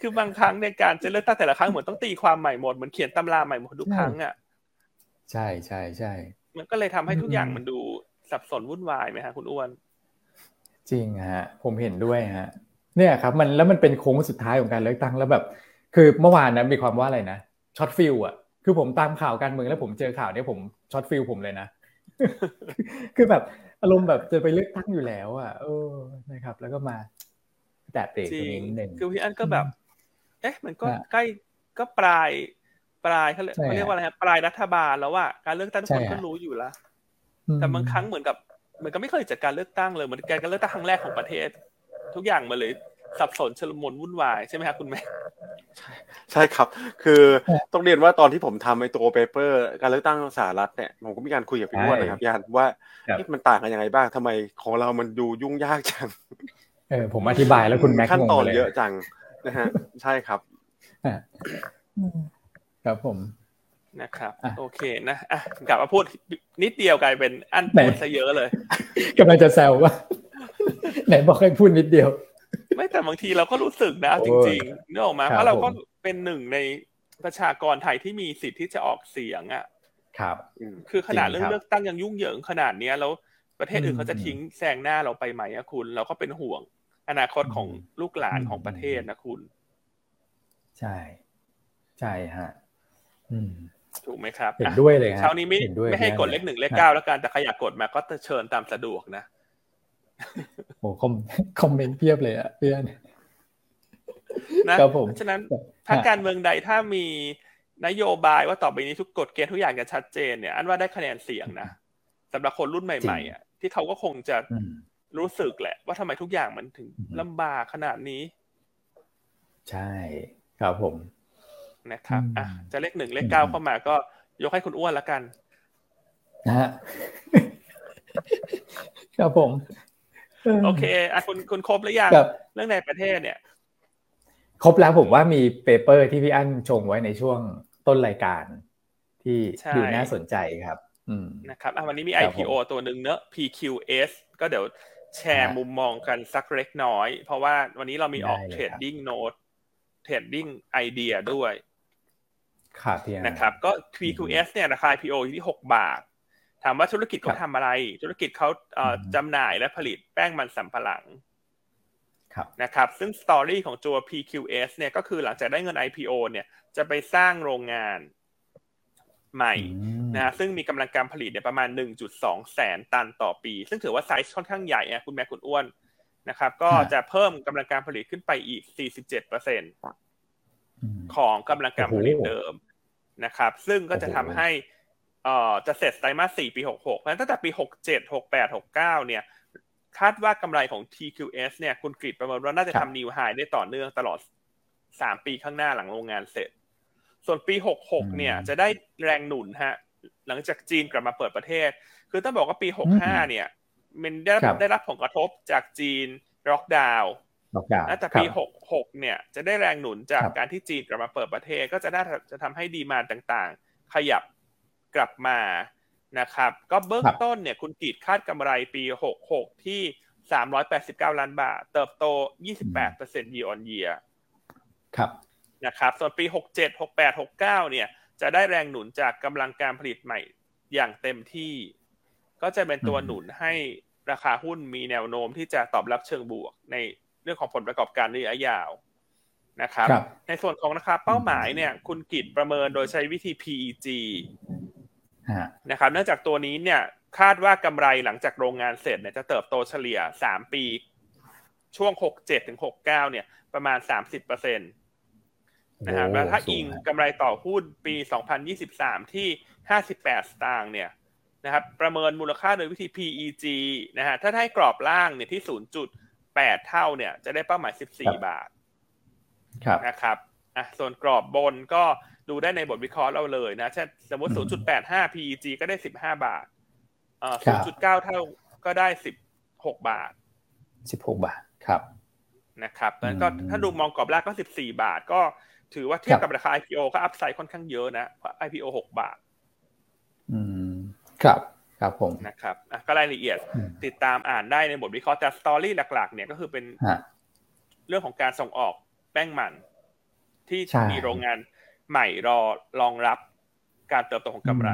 คือบางครั้งในการจะเลือกตั้งแต่ละครั้งเหมือนต้องตีความใหม่หมดเหมือนเขียนตำราใหม่หมดทุกครั้งอ่ะใช่ใช่ใช่มันก็เลยทำให้ทุกอย่างมันดูสับสนวุ่นวายไหมฮะคุณอ้วนจริงฮะผมเห็นด้วยฮะเนี่ยครับมันแล้วมันเป็นโค้งสุดท้ายของการเลือกตั้งแล้วแบบคือเมื่อวานนะมีความว่าอะไรนะช็อตฟิลอ่ะคือผมตามข่าวการเมืองแล้วผมเจอข่าวนี้ผมช็อตฟิลผมเลยนะ คือแบบอารมณ์แบบจะไปเลือกตั้งอยู่แล้วอ่ะโอ้นะครับแล้วก็มาแตะเบรกตรงนี้นิดนึงคือพี่อันก็แบบเอ๊ะมันก็ใกล้ก็ปลายปลายเขาเรียกว่าอะไรฮะปลายรัฐบาลแล้วว่าการเลือกตั้งทุกคนก็รู้อยู่แล้วแต่บางครั้งเหมือนกับเหมือนกับไม่เคยจัดการเลือกตั้งเลยเหมือนการเลือกตั้งครั้งแรกของประเทศทุกอย่างมาเลยสับสนชลมุนวุ่นวายใช่ไหมครับคุณแม่ใช่ครับคือต้องเรียนว่าตอนที่ผมทำไอ้ตัวเปเปอร์การเลือกตั้งสหรัฐเนี่ยผมก็มีการคุยกับพี่อ้วนนะครับย่านว่ามันต่างกันยังไงบ้างทำไมของเรามันดูยุ่งยากจังเออผมอธิบายแล้วคุณแม็กซ์ขั้นตอนเยอะจังนะฮะใช่ครับครับผมนะครับโอเคนะอ่ะกลับมาพูดนิดเดียวกลายเป็นอันพูดซะเยอะเลยกำลังจะแซวว่าไหนบอกให้พูดนิดเดียวไม่แต่บางทีเราก็รู้สึกนะจริงๆนึกออกมาเพราะเราก็เป็นหนึ่งในประชากรไทยที่มีสิทธิ์ที่จะออกเสียงอ่ะครับคือขนาดเรื่องเลือกตั้งยังยุ่งเหยิงขนาดนี้แล้วประเทศอื่นเขาจะทิ้งแซงหน้าเราไปไหมอะคุณเราก็เป็นห่วงอนาคตของลูกหลานของประเทศนะคุณใช่ใช่ฮะอืมถูกไหมครับเห็นด้วยเลยครับเช้านี้ไม่ไม่ให้กดเลขหนึ่งเลขเก้าแล้วกันแต่ใครอยากกดมาก็เชิญตามสะดวกนะโอ้คอมคอมเมนต์เพียบเลยอะเพื่อนนะครับผมฉะนั้นถ้าการเมืองใดถ้ามีนโยบายว่าต่อไปนี้ทุกกฎเกณฑ์ทุกอย่างจะชัดเจนเนี่ยอันว่าได้คะแนนเสียงนะสำหรับคนรุ่นใหม่ๆอ่ะที่เขาก็คงจะรู้สึกแหละว่าทำไมทุกอย่างมันถึงลำบากขนาดนี้ใช่ครับผมนะครับอ่ะจะเลขหนึ่งเลขเก้าเข้ามาก็ยกให้คุณอ้วนละกันนะฮะครับผมโอเคอ่ะคุณคุณครบหรือยังเรื่องในประเทศเนี่ยครบแล้วผมว่ามีเปเปอร์ที่พี่อั้นชงไว้ในช่วงต้นรายการที่ดูน่าสนใจครับนะครับวันนี้มี ไอ พี โอ ตัวหนึ่งเนอะ พี คิว เอส ก็เดี๋ยวแชร์มุมมองกันสักเล็กน้อยเพราะว่าวันนี้เรามีออกเทรดดิ้งโน้ตเทรดดิ้งไอเดียด้วยนะครับก็ พี คิว เอส เนี่ยราคา ไอ พี โอ อยู่ที่หกบาทถามว่าธุรกิจเขาทำอะไรธุรกิจเขาจำหน่ายและผลิตแป้งมันสำปะหลังนะครับซึ่งสตอรี่ของตัว พี คิว เอส เนี่ยก็คือหลังจากได้เงิน ไอ พี โอ เนี่ยจะไปสร้างโรงงานใหม่นะซึ่งมีกำลังการผลิตเนี่ยประมาณ หนึ่งจุดสอง แสนตันต่อปีซึ่งถือว่าไซส์ค่อนข้างใหญ่นะคุณแม่คุณอ้วนนะครับก็จะเพิ่มกำลังการผลิตขึ้นไปอีก สี่สิบเจ็ดเปอร์เซ็นต์ ของกำลังการผลิตเดิมนะครับซึ่งก็จะทำให้เอ่อจะเสร็จไตรมาสสี่ปีหกหกเพราะฉะนั้นตั้งแต่ปีหกเจ็ด หกแปด หกเก้าเนี่ยคาดว่ากำไรของ ที คิว เอส เนี่ยคุณกฤษประเมินว่าน่าจะทำนิวไฮได้ต่อเนื่องตลอดสามปีข้างหน้าหลังโรงงานเสร็จส่วนปีหกหกเนี่ยจะได้แรงหนุนฮะหลังจากจีนกลับมาเปิดประเทศคือต้องบอกว่าปีหกห้าเนี่ยมันได้ได้รับผลกระทบจากจีนล็อกดาวน์แต่ปีหกหกเนี่ยจะได้แรงหนุนจากการที่จีนกลับมาเปิดประเทศก็จะน่าจะทำให้ดีมานด์ต่างๆขยับกลับมานะครับก็เบื้องต้นเนี่ยคุณกฤษคาดกำไรปีหกหกที่สามร้อยแปดสิบเก้าล้านบาทเติบโต ยี่สิบแปดเปอร์เซ็นต์ year on year ครับนะครับส่วนปีหกเจ็ด หกแปด หกเก้าเนี่ยจะได้แรงหนุนจากกำลังการผลิตใหม่อย่างเต็มที่ก็จะเป็นตัวหนุนให้ราคาหุ้นมีแนวโน้มที่จะตอบรับเชิงบวกในเรื่องของผลประกอบการระยะยาวนะครับในส่วนของราคาเป้าหมายเนี่ยคุณกฤษประเมินโดยใช้วิธี พี อี จี นะครับเนื่องจากตัวนี้เนี่ยคาดว่ากำไรหลังจากโรงงานเสร็จเนี่ยจะเติบโตเฉลี่ยสามปีช่วงหกเจ็ดถึงหกเก้าเนี่ยประมาณ สามสิบเปอร์เซ็นต์นะฮะแล้วถ้าอิงกำไรต่อหุ้นปีสองพันยี่สิบสามที่ห้าสิบแปดสตางค์เนี่ยนะครับประเมินมูลค่าโดยวิธี พี อี จี นะฮะถ้าให้กรอบล่างเนี่ยที่ ศูนย์จุดแปด เท่าเนี่ยจะได้เป้าหมายสิบสี่บาทครับนะครับอ่ะส่วนกรอบบนก็ดูได้ในบทวิเคราะห์เราเลยนะเช่นสมมุติ ศูนย์จุดแปดห้า พี อี จี ก็ได้สิบห้าบาทเอ่อ ศูนย์จุดเก้า เท่าก็ได้สิบหกบาทสิบหกบาทครับนะครับงั้นก็ถ้าดูมองกรอบล่างก็สิบสี่บาทก็ ถือว่าเทียบกับราคา ไอ พี โอ ก็อัพไซด์ค่อนข้างเยอะนะเพราะ ไอ พี โอ หกบาทอืมครับครับผมนะครับอ่ะก็รายละเอียดติดตามอ่านได้ในบทวิเคราะห์แต่สตอรี่หลักๆเนี่ยก็คือเป็นเรื่องของการส่งออกแป้งมันที่มีโรงงานใหม่รอรองรับการเติบโตของกำไร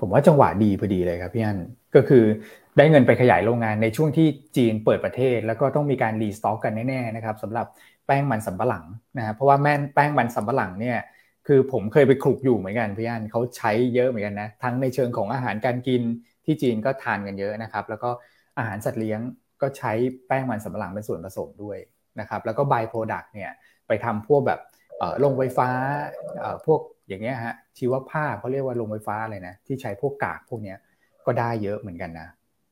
ผมว่าจังหวะดีพอดีเลยครับพี่อั้นก็คือได้เงินไปขยายโรงงานในช่วงที่จีนเปิดประเทศแล้วก็ต้องมีการรีสต็อกกันแน่ๆนะครับสำหรับแป้งมันสำปะหลังนะครับเพราะว่าแม่นแป้งมันสำปะหลังเนี่ยคือผมเคยไปคลุกอยู่เหมือนกันพี่อั้นเขาใช้เยอะเหมือนกันนะทั้งในเชิงของอาหารการกินที่จีนก็ทานกันเยอะนะครับแล้วก็อาหารสัตว์เลี้ยงก็ใช้แป้งมันสำปะหลังเป็นส่วนผสมด้วยนะครับแล้วก็บายโปรดักต์เนี่ยไปทำพวกแบบเอ่อโรงไฟฟ้าเอ่อพวกอย่างเงี้ยฮะชีวภาพเขาเรียกว่าโรงไฟฟ้าอะไรนะที่ใช้พวกกากพวกเนี้ยก็ได้เยอะเหมือนกันนะ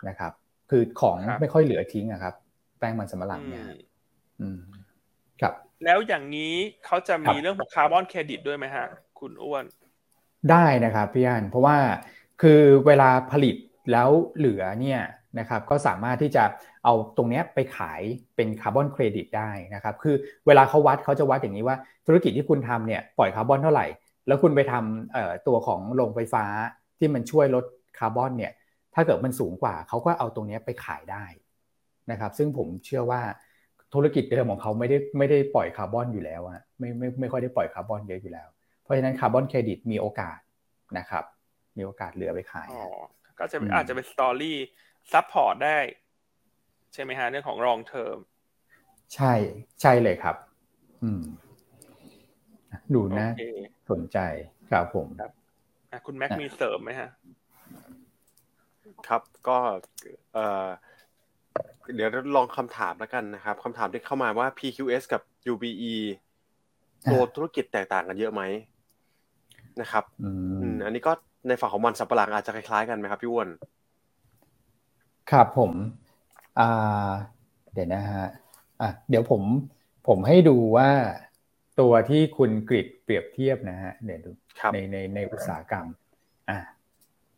นะครับคือของไม่ค่อยเหลือทิ้งอะครับแป้งมันสำปะหลังเนี่ยอืมครับแล้วอย่างนี้เขาจะมีเรื่องของคาร์บอนเครดิตด้วยไหมฮะคุณอ้วนได้นะครับพี่อั้นเพราะว่าคือเวลาผลิตแล้วเหลือเนี่ยนะครับก็สามารถที่จะเอาตรงนี้ไปขายเป็นคาร์บอนเครดิตได้นะครับคือเวลาเขาวัดเขาจะวัดอย่างนี้ว่าธุรกิจที่คุณทำเนี่ยปล่อยคาร์บอนเท่าไหร่แล้วคุณไปทำตัวของโรงไฟฟ้าที่มันช่วยลดคาร์บอนเนี่ยถ้าเกิดมันสูงกว่าเขาก็เอาตรงนี้ไปขายได้นะครับซึ่งผมเชื่อว่าธุรกิจเดิมของเขาไม่ได้ไม่ได้ปล่อยคาร์บอนอยู่แล้วอะไม่ไม่ไม่ค่อยได้ปล่อยคาร์บอนเยอะอยู่แล้วเพราะฉะนั้นคาร์บอนเครดิตมีโอกาสนะครับมีโอกาสเหลือไปขายอ๋อก็จะอาจจะเป็นสตอรี่ซัพพอร์ตได้ใช่ไหมฮะเรื่องของรองเทอมใช่ใช่เลยครับอืมดูนะสนใจครับผมครับคุณแม็กมีเสริมไหมฮะครับก็เอ่อเดี๋ยวลองคำถามแล้วกันนะครับคำถามที่เข้ามาว่า พี คิว เอส กับ ยู บี อี ตัวธุรกิจแตกต่างกันเยอะไหมนะครับอันนี้ก็ในฝั่งของมันสับปะหลังอาจจะคล้ายๆกันไหมครับพี่อ้วนครับผมเดี๋ยวนะฮะเดี๋ยวผมผมให้ดูว่าตัวที่คุณกฤษเปรียบเทียบนะฮะเดี๋ยวดูในในในอุตสาหกรรมอ่ะ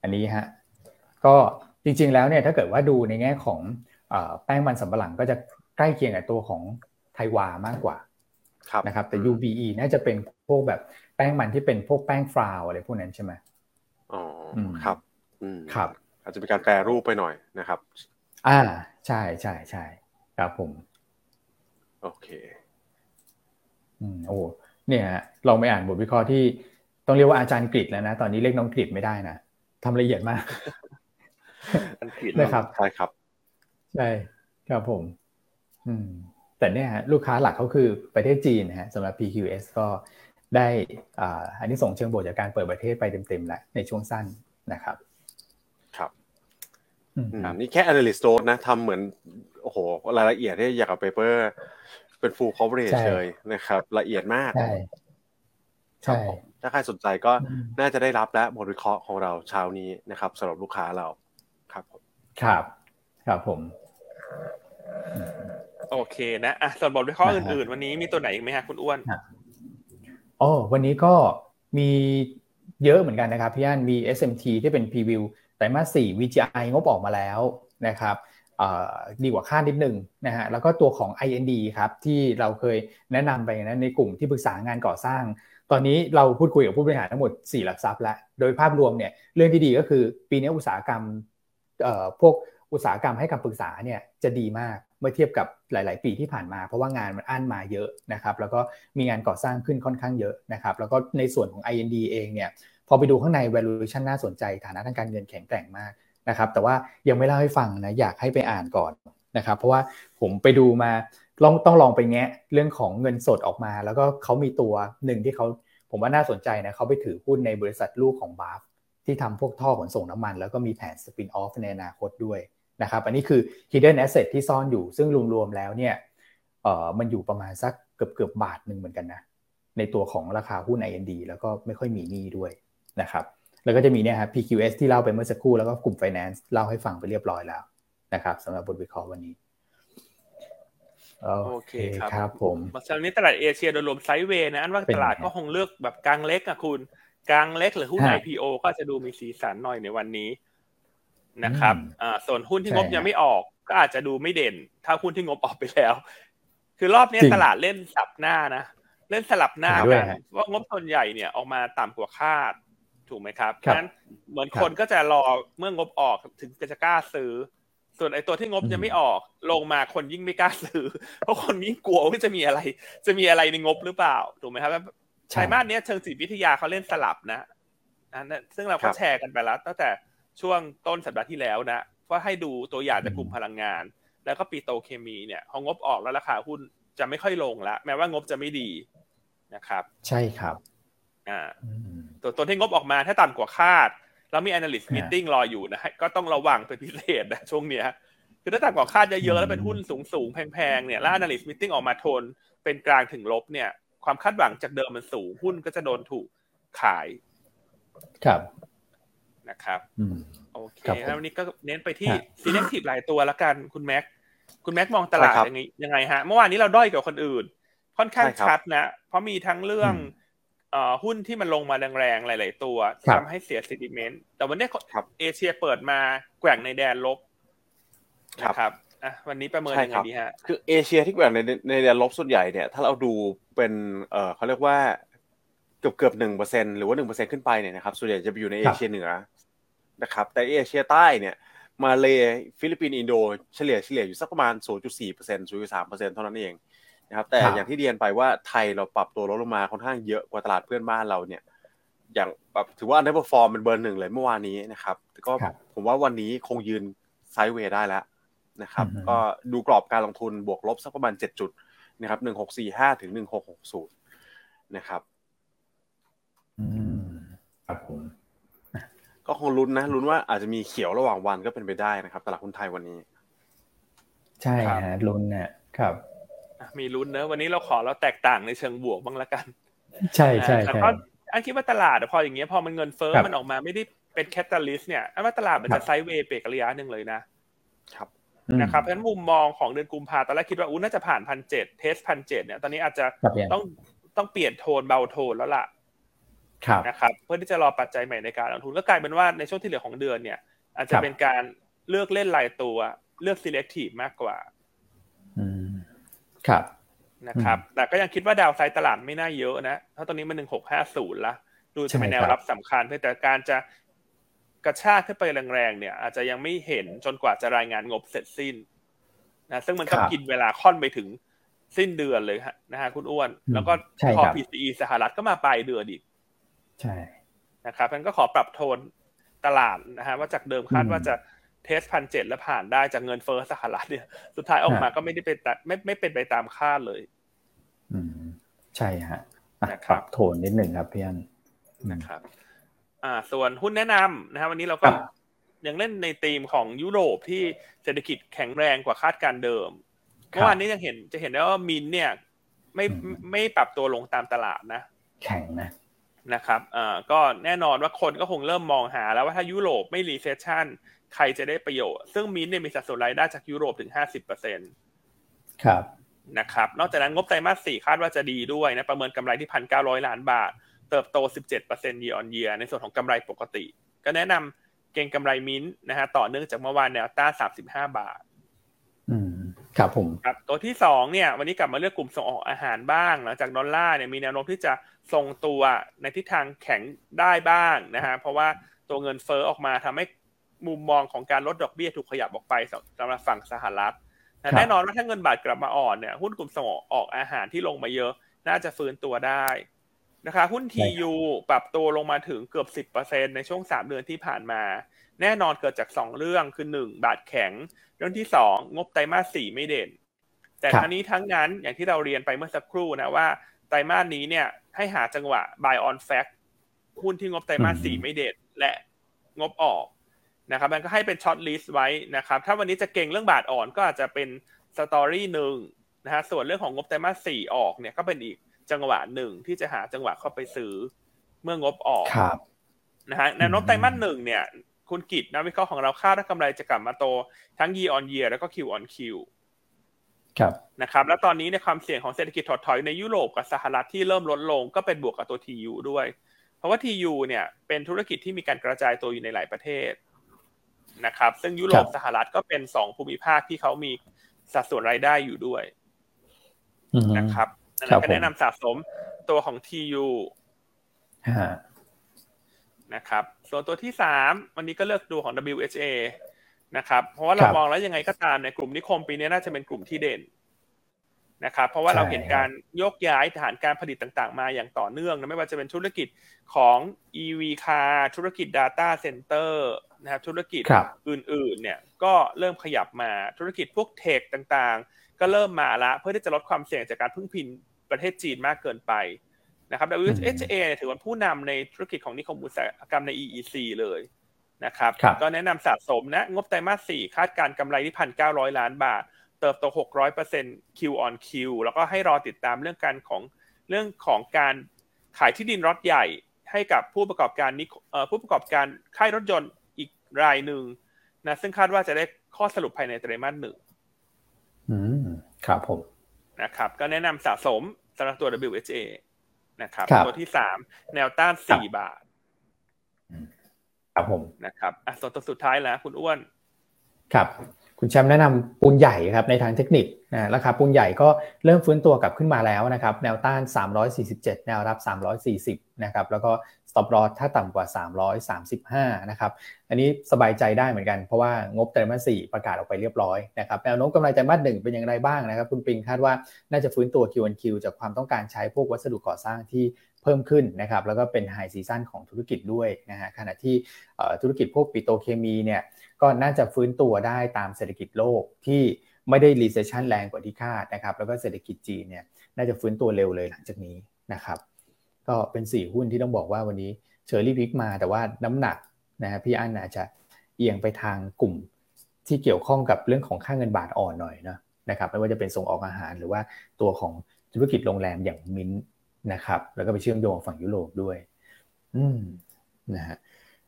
อันนี้ฮะก็จริงๆแล้วเนี่ยถ้าเกิดว่าดูในแง่ของแป้งมันสำปะหลังก็จะใกล้เคียงกับตัวของไทวามากกว่านะครับแต่ ยู บี อี น่าจะเป็นพวกแบบแป้งมันที่เป็นพวกแป้งฟราวอะไรพวกนั้นใช่ไหมอ๋อครับครับอาจจะเป็นการแปรรูปไปหน่อยนะครับอ่าใช่ใช่ใช่ครับผมโอเคอืมโอ้เนี่ยเราไม่อ่านบทวิเคราะห์ที่ต้องเรียกว่าอาจารย์กฤษแล้วนะตอนนี้เรียกน้องกฤษไม่ได้นะทำละเอียดมากนะครับใช่ครับใช่ครับผมอืมแต่เนี่ยฮะลูกค้าหลักเขาคือประเทศจีนฮะสำหรับ พี คิว เอส ก็ได้อ่าอันนี้ส่งเชิงบวกจากการเปิดประเทศไปเต็มๆแล้วในช่วงสั้นนะครับครับอืมนี่แค่ analyst note นะทำเหมือนโอ้โหรายละเอียดเนี่ยอยากเอา paper เป็น full coverage เลยนะครับละเอียดมากใช่ใช่ถ้าใครสนใจก็น่าจะได้รับและบทวิเคราะห์ของเราเช้านี้นะครับสำหรับลูกค้าเราครับครับครับผมโอเคนะอ่ะส่วนบทวิเคราะห์อื่นๆวันนี้มีตัวไหนอีกมั้ยฮะคุณอ้วนอ๋อวันนี้ก็มีเยอะเหมือนกันนะครับพี่อั้นมี เอส เอ็ม ที ที่เป็นพรีวิวไตรมาสสี่ วี จี ไอ งบออกมาแล้วนะครับเอ่อดีกว่าคาดนิดนึงนะฮะแล้วก็ตัวของ ไอ เอ็น ดี ครับที่เราเคยแนะนำไปนะในกลุ่มที่ปรึกษางานก่อสร้างตอนนี้เราพูดคุยกับผู้บริหารทั้งหมดสี่หลักทรัพย์แล้วโดยภาพรวมเนี่ยเรื่องที่ดีก็คือปีนี้อุตสาหกรรมเอ่อพวกอุตสาหกรรมให้คำปรึกษาเนี่ยจะดีมากเมื่อเทียบกับหลายๆปีที่ผ่านมาเพราะว่างานมันอั้นมาเยอะนะครับแล้วก็มีงานก่อสร้างขึ้นค่อนข้างเยอะนะครับแล้วก็ในส่วนของ ไอ เอ็น ดี เองเนี่ยพอไปดูข้างใน valuation น่าสนใจฐานะทางการเงินแข็งแกร่งมากนะครับแต่ว่ายังไม่เล่าให้ฟังนะอยากให้ไปอ่านก่อนนะครับเพราะว่าผมไปดูมาต้องต้องลองไปแงะเรื่องของเงินสดออกมาแล้วก็เขามีตัวหนึ่งที่เขาผมว่าน่าสนใจนะเขาไปถือหุ้นในบริษัทลูกของ บี เอ เอฟ ที่ทำพวกท่อขนส่งน้ำมันแล้วก็มีแผน spin off ในอนาคตด้วยนะครับอันนี้คือ hidden asset ที่ซ่อนอยู่ซึ่งรวมๆแล้วเนี่ยเอ่อมันอยู่ประมาณสักเกือบๆบาทนึงเหมือนกันนะในตัวของราคาหุ้น ไอ เอ็น ดี แล้วก็ไม่ค่อยมีหนี้ด้วยนะครับแล้วก็จะมีเนี่ยฮะ พี คิว เอส ที่เล่าไปเมื่อสักครู่แล้วก็กลุ่ม Finance เล่าให้ฟังไปเรียบร้อยแล้วนะครับสำหรับบทวิเคราะห์วันนี้โอเคครับผมมาตอนนี้ตลาดเอเชียโดยรวมไซด์เวย์นะอันว่าตลาดก็คงเลือกแบบกลางเล็กอ่ะคุณกลางเล็กหรือหุ้น ไอ พี โอ ก็จะดูมีสีสันหน่อยในวันนี้นะครับอ่าส่วนหุ้นที่งบยังไม่ออกก็อาจจะดูไม่เด่นถ้าหุ้นที่งบออกไปแล้วคือรอบนี้ตลาดเล่นสับหน้านะ เล่นสลับหน้ากันว่างบส่วนใหญ่เนี่ยออกมาต่ำกว่าคาดถูกไหมครับเพราะฉะนั้นเหมือนคนก็จะรอเมื่องบออกถึงจะกล้าซื้อส่วนไอ้ตัวที่งบจะไม่ออกลงมาคนยิ่งไม่กล้าซื้อเพราะคนยิ่งกลัวว่าจะมีอะไรจะมีอะไรในงบหรือเปล่าถูกไหมครับไตรมาสเนี้ยเชิงจิตวิทยาเขาเล่นสลับนะนะซึ่งเราก็แชร์กันไปแล้วตั้งแต่ช่วงต้นสัปดาห์ที่แล้วนะว่าให้ดูตัวอย่างจากกลุ่มพลังงานแล้วก็ปิโตรเคมีเนี่ยพองบออกแล้วราคาหุ้นจะไม่ค่อยลงละแม้ว่างบจะไม่ดีนะครับใช่ครับอ่าตัวตัวที่งบออกมาถ้าต่ำกว่าคาดแล้วมี analyst meeting รออยู่นะก็ต้องระวังเป็นพิเศษนะช่วงเนี้ยคือถ้าต่ำกว่าคาดเยอะๆแล้วเป็นหุ้นสูงๆแพงๆเนี่ยแล้ว analyst meeting ออกมาโทนเป็นกลางถึงลบเนี่ยความคาดหวังจากเดิมมันสูงหุ้นก็จะโดนถูกขายครับนะครับโอเคแล้ววันนี้ก็เน้นไปที่ selective หลายตัวละกันคุณแม็กคุณแม็กมองตลาดยังไงยังไงฮะเมื่อวานนี้เราด้อยกว่าคนอื่นค่อนข้างชัดนะเพราะมีทั้งเรื่องเอ่อหุ้นที่มันลงมาแรงๆหลายๆตัวทำให้เสีย sentiment แต่วันนี้เอเชียเปิดมาแกว่งในแดนลบนะครับอ่ะวันนี้ประเมินยังไงดีฮะคือเอเชียที่แกว่งในในแดนลบส่วนใหญ่เนี่ยถ้าเราดูเป็นเอ่อเค้าเรียกว่าเกือบๆ หนึ่งเปอร์เซ็นต์ หรือว่า หนึ่งเปอร์เซ็นต์ ขึ้นไปเนี่ยนะครับส่วนใหญ่จะไปอยู่ในเอเชียเหนือนะครับแต่เอเชียใต้เนี่ยมาเลฟิลิปปินส์อินโดเฉลี่ยเฉลี่ยอยู่สักประมาณ ศูนย์จุดสี่เปอร์เซ็นต์ ศูนย์จุดสามเปอร์เซ็นต์ เท่านั้นเองนะครับแต่อย่างที่เรียนไปว่าไทยเราปรับตัวลดลงมาค่อนข้างเยอะกว่าตลาดเพื่อนบ้านเราเนี่ยอย่างแบบถือว่าอันดับฟอร์มเป็นเบอร์หนึ่งเลยเมื่อวานนี้นะครับก็ผมว่าวันนี้คงยืนไซด์เวย์ได้แล้วนะครับก็ดูกรอบการลงทุนบวกลบสักประมาณเจ็ดจุดนะครับหนึ่งพันหกร้อยสี่สิบห้าถึงหนึ่งพันหกร้อยหกสิบนะครับอืมครับผมก็คงลุ้นนะลุ้นว่าอาจจะมีเขียวระหว่างวันก็เป็นไปได้นะครับตลาดหุ้นไทยวันนี้ใช่ฮะลุ้นนะครับมีลุ้นนะวันนี้เราขอเราแตกต่างในเชิงบวกบ้างละกันใช่ๆๆแต่ก็อันคิดว่าตลาดพออย่างเงี้ยพอมันเงินเฟ้อมันออกมาไม่ได้เป็นแคตตาลิสต์เนี่ยอันว่าตลาดมันจะไซด์เวย์เปรกระยะนึงเลยนะครับนะครับเพราะฉะนั้นมุมมองของเดือนกุมภาตอนแรกคิดว่าอู้น่าจะผ่าน หนึ่งพันเจ็ดร้อย เทส หนึ่งพันเจ็ดร้อย เนี่ยตอนนี้อาจจะต้องต้องเปลี่ยนโทนเบาโทนแล้วล่ะนะครับเพื่อที่จะรอปัจจัยใหม่ในการลงทุนก็กลายเป็นว่าในช่วงที่เหลือของเดือนเนี่ยอาจจะเป็นการเลือกเล่นรายตัวเลือก selective มากกว่าอืมครับนะครับแต่ก็ยังคิดว่าดาวไซด์ตลาดไม่น่าเยอะนะเพราะตอนนี้มันหนึ่งพันหกร้อยห้าสิบละดูจะเป็นแนวรับสำคัญเพื่อแต่การจะกระชากขึ้นไปแรงๆเนี่ยอาจจะยังไม่เห็นจนกว่าจะรายงานงบเสร็จสิ้นนะซึ่งมันก็กินเวลาค่อนไปถึงสิ้นเดือนเลยนะฮะคุณอ้วนแล้วก็พอ พี ซี อี สหรัฐก็มาปลายเดือนอีกใช่นะครับมันก็ขอปรับโทนตลาดนะฮะว่าจากเดิมคาดว่าจะเทส หนึ่งพันเจ็ดร้อย แล้วผ่านได้จากเงินเฟ้อสหรัฐเนี่ยสุดท้ายออกมาก็ไม่ได้เป็นไม่ไม่เป็นไปตามคาดเลยอืมใช่ฮะปรับโทนนิดหนึ่งครับพี่อันนะครับอ่าส่วนหุ้นแนะนำนะฮะวันนี้เราก็ยังเล่นในธีมของยุโรปที่เศรษฐกิจแข็งแรงกว่าคาดการเดิมเมื่อวานนี้ยังเห็นจะเห็นได้ว่ามินเนี่ยไม่ไม่ปรับตัวลงตามตลาดนะแข็งนะนะครับอ่าก็แน่นอนว่าคนก็คงเริ่มมองหาแล้วว่าถ้ายุโรปไม่รีเซสชันใครจะได้ประโยชน์ซึ่งมินเนี่ยมีสัดส่วนรายได้จากยุโรปถึง ห้าสิบเปอร์เซ็นต์ ครับนะครับนอกจากนั้นงบไตรมาสสี่คาดว่าจะดีด้วยนะประเมินกำไรที่ หนึ่งพันเก้าร้อย ล้านบาทเติบโต สิบเจ็ดเปอร์เซ็นต์ year on year ในส่วนของกำไรปกติก็แนะนำเก็งกำไรมินนะฮะต่อเนื่องจากเมื่อวานแนวต้านสามสิบห้าบาทอืมครับผมครับตัวที่สองเนี่ยวันนี้กลับมาเลือกกลุ่มส่งออกอาหารบ้างหลังจากดอลลาร์เนี่ยมีแนวโน้มที่จะทรงตัวในทิศทางแข็งได้บ้างนะฮะเพราะว่าตัวเงินเฟ้อออกมาทำให้มุมมองของการลดดอกเบี้ยถูกขยับออกไปสำหรับฝั่งสหรัฐแต่แน่นอนว่าถ้าเงินบาทกลับมาอ่อนเนี่ยหุ้นกลุ่มส่งออกอาหารที่ลงมาเยอะน่าจะฟื้นตัวได้นะคะหุ้น ที ยู ปรับตัวลงมาถึงเกือบ สิบเปอร์เซ็นต์ ในช่วงสามเดือนที่ผ่านมาแน่นอนเกิดจากสองเรื่องคือหนึ่งบาทแข็งเรื่องที่สองงบไตรมาสสี่ไม่เด่นแต่ทั้งนี้ทั้งนั้นอย่างที่เราเรียนไปเมื่อสักครู่นะว่าไตรมาสนี้เนี่ยให้หาจังหวะ buy on fact หุ้นที่งบไตรมาสสี่ไม่เด่นและงบออกนะครับมันก็ให้เป็นช็อตลิสต์ไว้นะครับถ้าวันนี้จะเก่งเรื่องบาทอ่อนก็อาจจะเป็นสตอรี่หนึ่งนะฮะส่วนเรื่องของงบไตรมาสสี่ออกเนี่ยก็เป็นอีกจังหวะหนึ่งที่จะหาจังหวะเข้าไปซื้อเมื่องบออกนะฮะในงบไตรมาสหนึ่งเนี่ยคุณกิจนักวิเคราะห์ของเราคาดว่ากำไรจะกลับมาโตทั้ง year on year แล้วก็ Q on Q ครับนะครับแล้วตอนนี้ในความเสี่ยงของเศรษฐกิจถดถอยในยุโรปกับสหรัฐที่เริ่มลดลงก็เป็นบวกกับตัว ที ยู ด้วยเพราะว่า ที ยู เนี่ยเป็นธุรกิจที่มีการกระจายตัวอยู่ในหลายประเทศนะครับซึ่งยุโรปสหรัฐก็เป็นสองภูมิภาคที่เขามีสัดส่วนรายได้อยู่ด้วยนะครับ นั่นแหละก็แนะนำสะสมตัวของ ที ยู นะครับส่วนตัวที่สามวันนี้ก็เลือกดูของ ดับเบิลยู เอช เอ นะครับเพราะว่าเรามองแล้วยังไงก็ตามเนี่ยกลุ่มนิคมปีนี้น่าจะเป็นกลุ่มที่เด่นนะครับเพราะว่าเราเห็นการยกย้ายฐานการผลิตต่างๆมาอย่างต่อเนื่องนะไม่ว่าจะเป็นธุรกิจของ อี วี car ธุรกิจ data center นะครับธุรกิจอื่นๆเนี่ยก็เริ่มขยับมาธุรกิจพวกเทคต่างๆก็เริ่มมาละเพื่อที่จะลดความเสี่ยงจากการพึ่งพิงประเทศจีนมากเกินไปนะครับ ดับเบิลยู เอช เอ เนี่ยถือว่าผู้นำในธุรกิจของนิคมอุตสาหกรรมใน อี อี ซี เลยนะครับก็แนะนำสะสมนะงบไตรมาสสี่คาดการกำไรที่ หนึ่งพันเก้าร้อย ล้านบาทเติบโต หกร้อยเปอร์เซ็นต์ Q on Q แล้วก็ให้รอติดตามเรื่องการของเรื่องของการขายที่ดินรถใหญ่ให้กับผู้ประกอบการนี้เอ่อผู้ประกอบการค่ายรถยนต์อีกรายหนึ่งนะซึ่งคาดว่าจะได้ข้อสรุปภายในไตรมาสหนึ่งอืมครับผมนะครับก็แนะนำสะสมสำหรับตัว ดับเบิลยู เอช เอ นะครับตัวที่สามแนวต้านสี่บาทครับผมนะครับอ่ะส่วนตัวสุดท้ายแล้วคุณอ้วนครับคุณแชมป์แนะนำปูนใหญ่ครับในทางเทคนิคนะราคาปูนใหญ่ก็เริ่มฟื้นตัวกลับขึ้นมาแล้วนะครับแนวต้านสามร้อยสี่สิบเจ็ดแนวรับสามร้อยสี่สิบนะครับแล้วก็ stop loss ถ้าต่ำกว่าสามร้อยสามสิบห้านะครับอันนี้สบายใจได้เหมือนกันเพราะว่างบไตรมาสสี่ประกาศออกไปเรียบร้อยนะครับแนวโน้มกำไรไตรมาสหนึ่งเป็นอย่างไรบ้างนะครับคุณปิงคาดว่าน่าจะฟื้นตัว คิว โอ คิว จากความต้องการใช้พวกวัสดุก่อสร้างที่เพิ่มขึ้นนะครับแล้วก็เป็นไฮซีซั่นของธุรกิจด้วยนะฮะขณะที่ธุรกิจพวกปิโตรเคมีเนี่ยก็น่าจะฟื้นตัวได้ตามเศรษฐกิจโลกที่ไม่ได้ recession แรงกว่าที่คาดนะครับแล้วก็เศรษฐกิจจีนเนี่ยน่าจะฟื้นตัวเร็วเลยหลังจากนี้นะครับก็เป็นสี่หุ้นที่ต้องบอกว่าวันนี้เชอร์รี่พิกมาแต่ว่าน้ำหนักนะฮะพี่อั้นอาจจะเอียงไปทางกลุ่มที่เกี่ยวข้องกับเรื่องของค่าเงินบาทอ่อนหน่อยนะนะครับไม่ว่าจะเป็นส่งออกอาหารหรือว่าตัวของธุรกิจโรงแรมอย่างมินท์นะครับแล้วก็ไปเชื่อมโยงฝั่งยุโรปด้วยอืมนะฮะ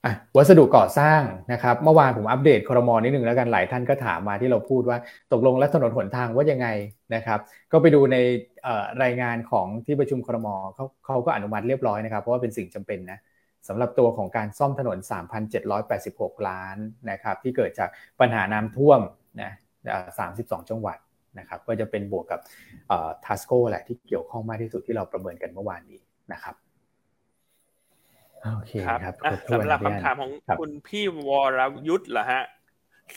อ่ะวัสดุก่อสร้างนะครับเมื่อวานผมอัปเดตครม.นิดนึงแล้วกันหลายท่านก็ถามมาที่เราพูดว่าตกลงแล้วถนนหนทางว่ายังไงนะครับก็ไปดูในเอ่อรายงานของที่ประชุมครม.เค้าเค้าก็อนุมัติเรียบร้อยนะครับเพราะว่าเป็นสิ่งจำเป็นนะสำหรับตัวของการซ่อมถนน สามพันเจ็ดร้อยแปดสิบหก ล้านนะครับที่เกิดจากปัญหาน้ำท่วมนะสามสิบสองจังหวัดนะครับก็จะเป็นบวกกับเอ่อ Tasco แหละที่เกี่ยวข้องมากที่สุดที่เราประเมินกันเมื่อวานนี้นะครับโอเคครับสำหรับคำถามของคุณพี่วรยุทธ์เหรอฮะ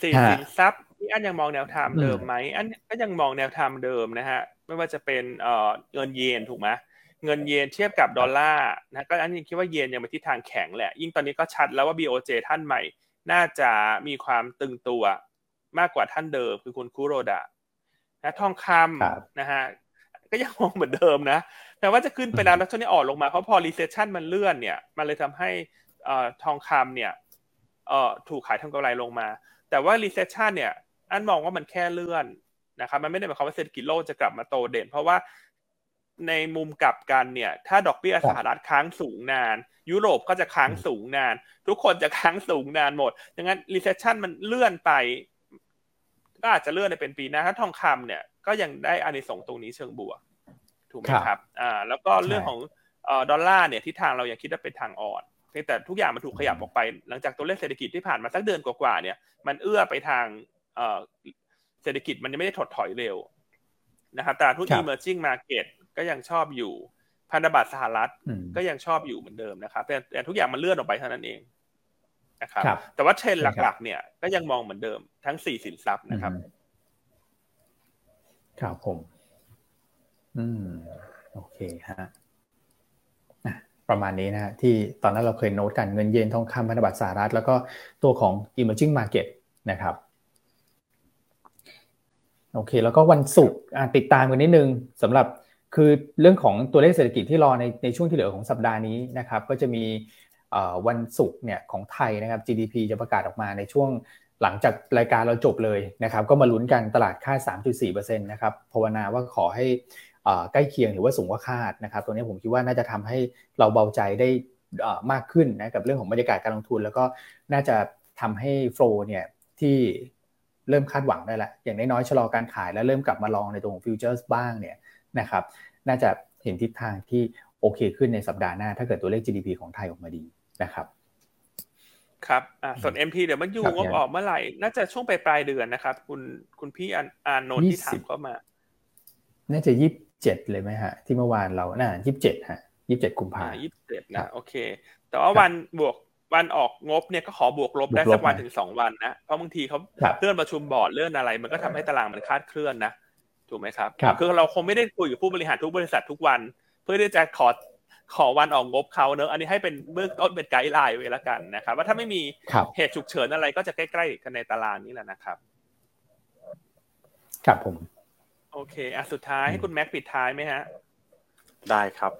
สี่สินทรัพย์พี่อันยังมองแนวทางเดิมไหมอันก็ยังมองแนวทางเดิมนะฮะไม่ว่าจะเป็นเงินเยนถูกไหมเงินเยนเทียบกับดอลลาร์นะก็อันยังคิดว่าเยนยังไปทิศทางแข็งแหละยิ่งตอนนี้ก็ชัดแล้วว่า บี โอ เจ ท่านใหม่น่าจะมีความตึงตัวมากกว่าท่านเดิมคือคุณคุโรดะนะทองคำนะฮะก็ยังมองเหมือนเดิมนะแต่ว่าจะขึ้นไปแล้วแล้วช่วงนี้อ่อนลงมาเพราะพอ recession มันเลื่อนเนี่ยมันเลยทำให้เอ่อทองคำเนี่ยเอ่อถูกขายทำกำไรลงมาแต่ว่า recession เนี่ยอันมองว่ามันแค่เลื่อนนะครับมันไม่ได้หมายความว่าเศรษฐกิจโลกจะกลับมาโตเด่นเพราะว่าในมุมกลับกันเนี่ยถ้าดอกเบี้ยสหรัฐค้างสูงนานยุโรปก็จะค้างสูงนานทุกคนจะค้างสูงนานหมดดังนั้น recession มันเลื่อนไปก็อาจจะเลื่อนไปเป็นปีหน้าถ้าทองคำเนี่ยก็ยังได้อานิสงส์ตรงนี้เชิงบวกถูกไหมครับอ่าแล้วก็เรื่องของเอ่อดอลลาร์เนี่ยทิศทางเรายังคิดว่าเป็นทางอ่อนเพียงแต่ทุกอย่างมันถูกขยับออกไปหลังจากตัวเลขเศรษฐกิจที่ผ่านมาสักเดือนกว่าๆเนี่ยมันเอื้อไปทางเอ่อเศรษฐกิจมันยังไม่ได้ถดถอยเร็วนะครับตลาดหุ้น Emerging Market ก็ยังชอบอยู่พันธบัตรสหรัฐก็ยังชอบอยู่เหมือนเดิมนะครับแต่แต่ทุกอย่างมันเลื่อนออกไปเท่านั้นเองนะครับแต่ว่าเทรนด์หลักๆเนี่ยก็ยังมองเหมือนเดิมทั้งสี่สินทรัพย์นะครับครับผมอืมโอเคฮะประมาณนี้นะฮะที่ตอนนั้นเราเคยโน้ตกันเงินเยนทองคำพันธบัตรสหรัฐแล้วก็ตัวของ Emerging Market นะครับโอเคแล้วก็วันศุกร์ติดตามกันนิดนึงสำหรับคือเรื่องของตัวเลขเศรษฐกิจที่รอในในช่วงที่เหลือของสัปดาห์นี้นะครับก็จะมีวันศุกร์เนี่ยของไทยนะครับ จี ดี พี จะประกาศออกมาในช่วงหลังจากรายการเราจบเลยนะครับก็มาลุ้นกันตลาดคาด สามจุดสี่เปอร์เซ็นต์ นะครับภาวนาว่าขอให้ใกล้เคียงหรือว่าสูงกว่าคาดนะครับตัวนี้ผมคิดว่าน่าจะทำให้เราเบาใจได้มากขึ้นนะกับเรื่องของบรรยากาศการลงทุนแล้วก็น่าจะทำให้โฟลว์เนี่ยที่เริ่มคาดหวังได้ละอย่างน้อยๆชะลอการขายแล้วเริ่มกลับมาลองในตรงของฟิวเจอร์สบ้างเนี่ยนะครับน่าจะเห็นทิศทางที่โอเคขึ้นในสัปดาห์หน้าถ้าเกิดตัวเลข จี ดี พี ของไทยออกมาดีนะครับครับอ่าส่วน เอ็ม พี เดี๋ยวมันยูงบออกเมื่อไหร่น่าจะช่วงปลายๆเดือนนะครับคุณคุณพี่อานนท์ที่ถามเข้ามาน่าจะ ยี่สิบเจ็ดเลยมั้ยฮะที่เมื่อวานเราน่ะยี่สิบเจ็ดฮะยี่สิบเจ็ดกุมภาพันธ์ยี่สิบเจ็ดนะโอเคแต่ว่าวันบวกวันออกงบเนี่ยก็ขอบวกลบได้สักวันถึงสองวันนะเพราะบางทีเขาเลื่อนประชุมบอร์ดเลื่อนอะไรมันก็ทำให้ตารางมันคลาดเคลื่อนนะถูกไหมครับคือเราคงไม่ได้คุยกับผู้บริหารทุกบริษัททุกวันเพื่อที่จะขอขอวันออกงบเขาเนอะอันนี้ให้เป็นเบื้องต้นเป็นไกด์ไลน์ไว้ละกันนะครับว่าถ้าไม่มีเหตุฉุกเฉินอะไรก็จะใกล้ๆกันในตารางนี้แหละนะครับครับผมโอเคอ่ะสุดท้ายให้คุณแม็กปิดท้ายไหมฮะได้ครับ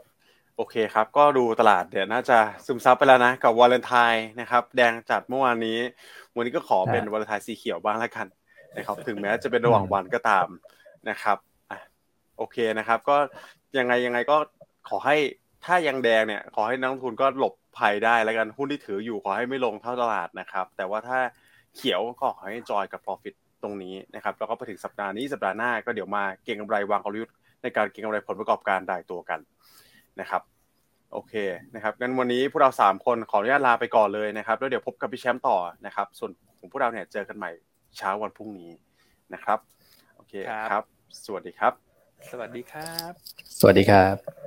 โอเคครับก็ดูตลาดเดี๋ยวน่าจะซึมซับไปแล้วนะกับวาเลนไทน์นะครับแดงจัดเมื่อวานนี้วันนี้ก็ขอเป็นวาเลนไทน์สีเขียวบ้างละกันนะครับถึงแม้จะเป็นระหว่างวันก็ตามนะครับอ่ะโอเคนะครับก็ยังไงยังไงก็ขอให้ถ้ายังแดงเนี่ยขอให้นักลงทุนก็หลบภัยได้แล้วกันหุ้นที่ถืออยู่ขอให้ไม่ลงเท่าตลาดนะครับแต่ว่าถ้าเขียวก็ขอให้จอยกับ profit ตรงนี้นะครับแล้วก็ไปถึงสัปดาห์นี้สัปดาห์หน้าก็เดี๋ยวมาเก็งกำไรวางกลยุทธ์ในการเก็งกำไรผลประกอบการรายตัวกันนะครับโอเคนะครับงั้นวันนี้พวกเราสามคนขออนุญาตลาไปก่อนเลยนะครับแล้วเดี๋ยวพบกับพี่แชมป์ต่อนะครับส่วนของพวกเราเนี่ยเจอกันใหม่เช้าวันพรุ่งนี้นะครับโอเคครับสวัสดีครับสวัสดีครับสวัสดีครับ